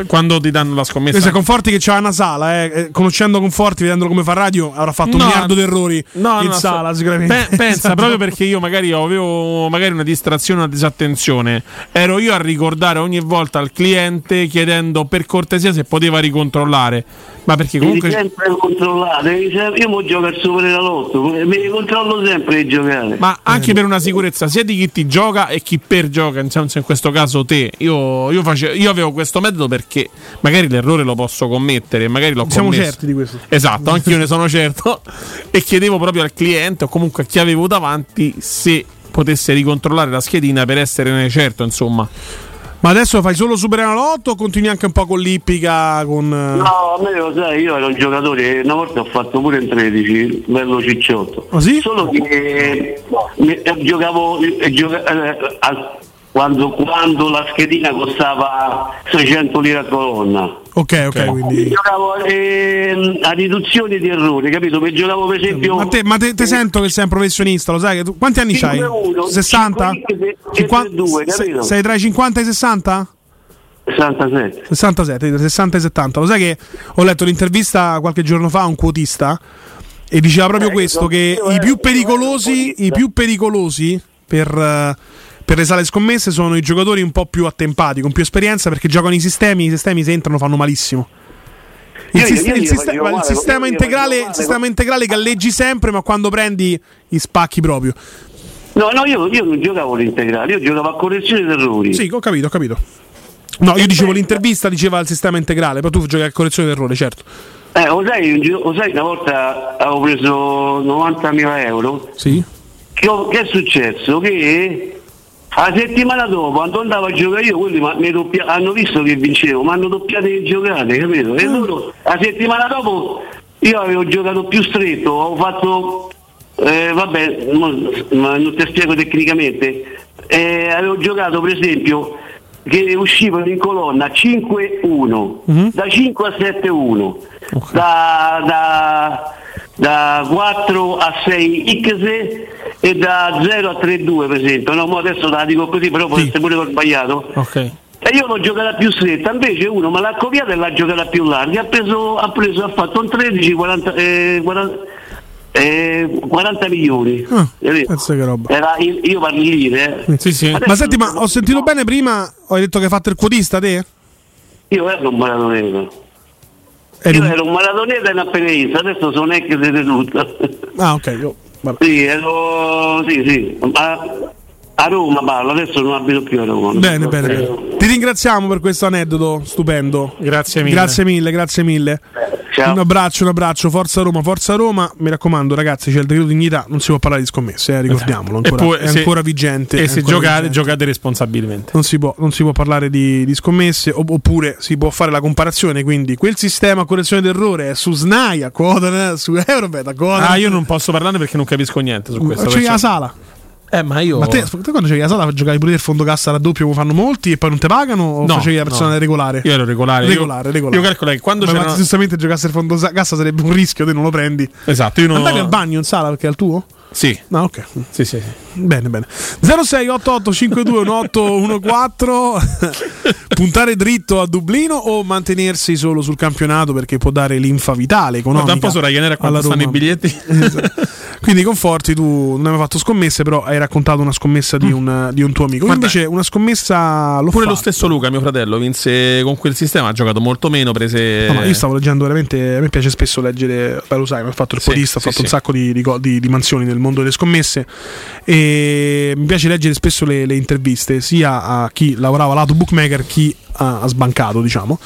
Quando ti danno la scommessa. Questa Conforti che c'ha una sala, conoscendo Conforti, vedendolo come fa radio, avrà fatto un miliardo di errori in sala, sicuramente. Pensa proprio perché io magari avevo una distrazione, una disattenzione. Ero io a ricordare ogni volta al cliente chiedendo per cortesia se poteva ricontrollare. Ma perché comunque devi sempre controllare, io mo gioco al Superenalotto, mi controllo sempre di giocare, ma anche per una sicurezza sia di chi ti gioca e chi per gioca, in senso in questo caso te. Io avevo questo metodo perché magari l'errore lo posso commettere, magari l'ho commesso. Siamo certi di questo. Esatto, anche io ne sono certo e chiedevo proprio al cliente o comunque a chi avevo davanti se potesse ricontrollare la schedina per essere certo, insomma. Ma adesso fai solo Superenalotto o continui anche un po' con l'ippica? No, a me lo sai, io ero un giocatore, una volta ho fatto pure in 13, bello cicciotto. Oh, sì? Solo che giocavo quando la schedina costava 600 lire a colonna. Ok, quindi miglioravo a riduzione di errori, capito? Miglioravo per esempio. Ma te sento che sei un professionista, lo sai che tu, quanti anni 5, c'hai? 1, 60? 52, capito? Sei tra i 50 e i 60? 67, 60 e 70. Lo sai che ho letto l'intervista qualche giorno fa a un quotista e diceva proprio questo, che i più pericolosi per le sale scommesse sono i giocatori un po' più attempati, con più esperienza, perché giocano i sistemi se entrano fanno malissimo. Il sistema integrale galleggi sempre, ma quando prendi gli spacchi proprio. No, io non giocavo l'integrale, io giocavo a correzione di errori. Sì, ho capito. No, io dicevo l'intervista diceva il sistema integrale, però tu giochi a correzione d'errore, certo. Lo sai, una volta avevo preso 90.000 euro. Sì. Che è successo? Che la settimana dopo, quando andavo a giocare io, quelli hanno visto che vincevo, mi hanno doppiato le giocate, capito? E loro, la settimana dopo, io avevo giocato più stretto, ho fatto... non ti spiego tecnicamente. Avevo giocato, per esempio... che uscivano in colonna 5-1, da 5 a 7-1, okay. da 4 a 6x e da 0 a 3-2 per esempio, no, adesso la dico così, però può essere pure sbagliato, okay. E io l'ho giocata più stretta, invece uno me l'ha copiata e l'ha giocata più larga, ha fatto un 13, 40 milioni. Penso che roba. Era io parlo lire. Sì. Ma senti, ma ho sentito bene prima, hai detto che hai fatto il quotista te? Io ero un maratoneta. Ero un maratoneta e un appenista, adesso sono ex detenuta. Ah, ok, Sì, a Roma parlo, adesso non abito più a Roma. Bene. Ti ringraziamo per questo aneddoto stupendo. Grazie mille. Ciao. Un abbraccio, forza Roma, mi raccomando ragazzi, c'è il decreto dignità, non si può parlare di scommesse, ricordiamolo, ancora vigente. E se giocate responsabilmente. Non si può parlare di scommesse, oppure si può fare la comparazione, quindi quel sistema correzione d'errore è su SNAI, a quota, su Eurobet, a quota. Io non posso parlarne perché non capisco niente su questo. C'è la sala. Ma te quando c'eri la sala giocavi pure del fondo cassa raddoppio come fanno molti e poi non te pagano, o no, facevi la persona regolare? Io ero regolare. Io calcolo che quando c'era, ma giustamente giocasse il fondo cassa sarebbe un rischio, te non lo prendi. Esatto, io non andavi al bagno in sala perché è al tuo? Sì. No, ok. Sì. Bene. 0688521814 Puntare dritto a Dublino o mantenersi solo sul campionato perché può dare linfa vitale economica. Tanto su Ryanair quando stanno i biglietti. Esatto. Quindi Conforti, tu non hai fatto scommesse, però hai raccontato una scommessa di un tuo amico. Io invece una scommessa l'ho pure fatto. Lo stesso Luca, mio fratello, vinse con quel sistema, ha giocato molto meno, prese. No, ma io stavo leggendo veramente, a me piace spesso leggere, beh, lo sai, ho fatto il podista, ho fatto un sacco di mansioni nel mondo delle scommesse e mi piace leggere spesso le interviste sia a chi lavorava lato bookmaker, chi ha sbancato, diciamo,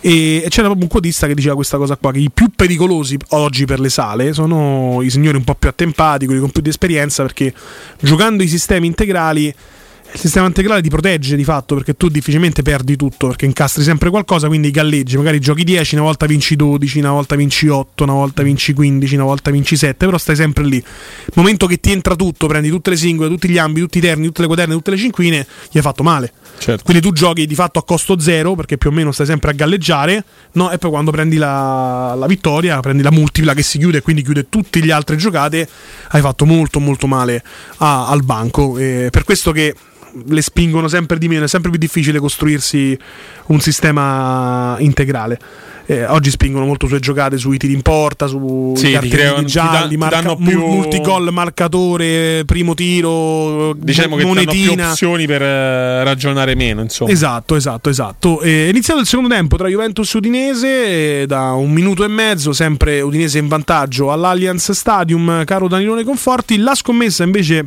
e c'era proprio un quotista che diceva questa cosa qua, che i più pericolosi oggi per le sale sono i signori un po' più attempati, quelli con più di esperienza, perché giocando i sistemi integrali, il sistema integrale ti protegge di fatto, perché tu difficilmente perdi tutto, perché incastri sempre qualcosa, quindi galleggi, magari giochi 10, una volta vinci 12, una volta vinci 8, una volta vinci 15, una volta vinci 7, però stai sempre lì. Il momento che ti entra tutto, prendi tutte le singole, tutti gli ambi, tutti i terni, tutte le quaderne, tutte le cinquine, gli hai fatto male, certo. Quindi tu giochi di fatto a costo zero, perché più o meno stai sempre a galleggiare, no? E poi quando prendi la vittoria, prendi la multipla che si chiude e quindi chiude tutte le altre giocate, hai fatto molto molto male al banco, per questo che le spingono sempre di meno, è sempre più difficile costruirsi un sistema integrale. Oggi spingono molto sulle giocate, sui tiri in porta, sui cartellini gialli, danno più multigol, marcatore, primo tiro, diciamo che monetina. Danno più opzioni per ragionare meno, insomma. Esatto. È iniziato il secondo tempo tra Juventus e Udinese, da un minuto e mezzo sempre Udinese in vantaggio all'Allianz Stadium, caro Danilone Conforti. La scommessa invece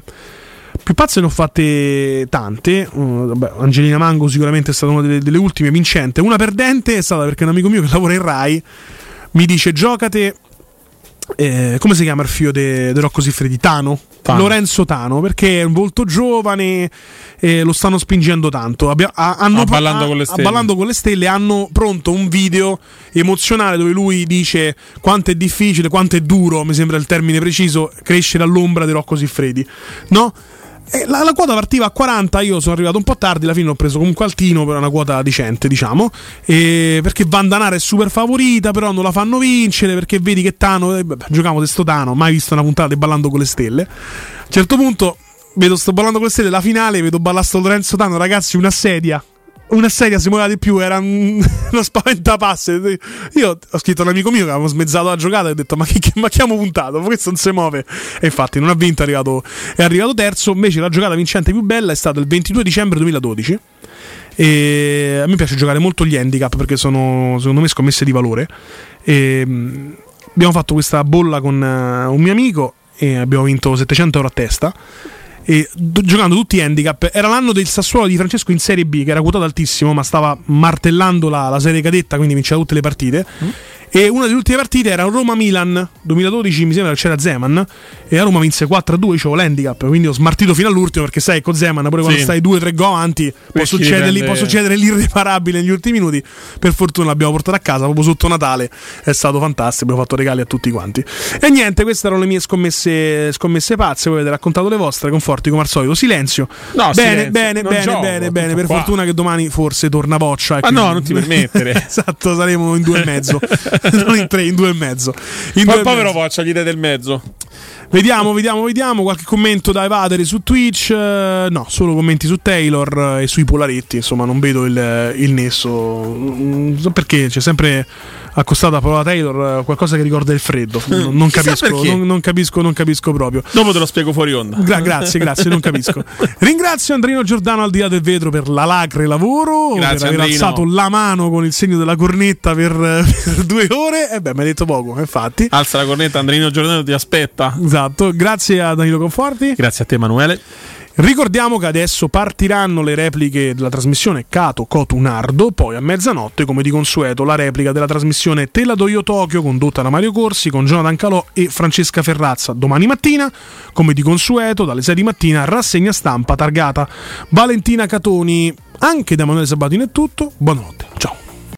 più pazze ne ho fatte tante, Angelina Mango sicuramente è stata una delle ultime vincente. Una perdente è stata perché un amico mio che lavora in Rai mi dice giocate come si chiama il figlio di Rocco Siffredi? Tano. Lorenzo Tano, perché è un volto giovane, lo stanno spingendo tanto. Ballando con le stelle hanno pronto un video emozionale dove lui dice quanto è difficile, quanto è duro, mi sembra il termine preciso, crescere all'ombra di Rocco Siffredi, no? La quota partiva a 40, io sono arrivato un po' tardi, alla fine ho preso comunque Altino, però una quota decente, diciamo, perché Vandanara è super favorita, però non la fanno vincere, perché vedi che Tano, giocavo di sto Tano, mai visto una puntata di Ballando con le Stelle. A un certo punto vedo sto Ballando con le Stelle, la finale, vedo ballasto Lorenzo Tano, ragazzi, una sedia si muoveva di più, era una spaventapasse. Io ho scritto a un amico mio che avevo smezzato la giocata e ho detto ma che abbiamo puntato, questo non si muove, e infatti non ha vinto, è arrivato terzo. Invece la giocata vincente più bella è stata il 22 dicembre 2012 e a me piace giocare molto gli handicap perché sono secondo me scommesse di valore, e abbiamo fatto questa bolla con un mio amico e abbiamo vinto €700 a testa, e giocando tutti handicap. Era l'anno del Sassuolo di Francesco in Serie B, che era quotato altissimo ma stava martellando la serie cadetta, quindi vinceva tutte le partite. E una delle ultime partite era Roma-Milan 2012, mi sembra che c'era Zeman, e la Roma vinse 4-2, c'ho l'handicap, quindi ho smartito fino all'ultimo, perché sai con Zeman pure quando stai 2-3 gol avanti può succedere l'irreparabile negli ultimi minuti. Per fortuna l'abbiamo portata a casa proprio sotto Natale, è stato fantastico, abbiamo fatto regali a tutti quanti. E niente, queste erano le mie scommesse pazze, voi avete raccontato le vostre. Conforti come al solito, silenzio. No, bene, per fortuna che domani forse torna Boccia. Ma no, non ti permettere. Esatto, saremo in 2,5. Non in 3, in 2,5. Ma il povero Boccia gli dai del mezzo. Vediamo qualche commento da evadere su Twitch. No, solo commenti su Taylor e sui Polaretti. Insomma, non vedo il nesso. Non so perché c'è sempre accostata a parola Taylor qualcosa che ricorda il freddo. Non capisco proprio. Dopo te lo spiego fuori onda. Grazie, non capisco. Ringrazio Andrino Giordano al di là del vetro per l'alacre lavoro. Grazie, per aver alzato la mano con il segno della cornetta per 2 ore. E beh, mi hai detto poco, infatti. Alza la cornetta, Andrino Giordano ti aspetta. Esatto, grazie a Danilo Conforti. Grazie a te, Emanuele. Ricordiamo che adesso partiranno le repliche della trasmissione Cato Cotunardo, poi a mezzanotte come di consueto la replica della trasmissione Te la do io Tokyo, condotta da Mario Corsi con Jonathan Calò e Francesca Ferrazza. Domani mattina come di consueto dalle 6 di mattina rassegna stampa targata Valentina Catoni. Anche da Emanuele Sabatino è tutto, buonanotte, ciao.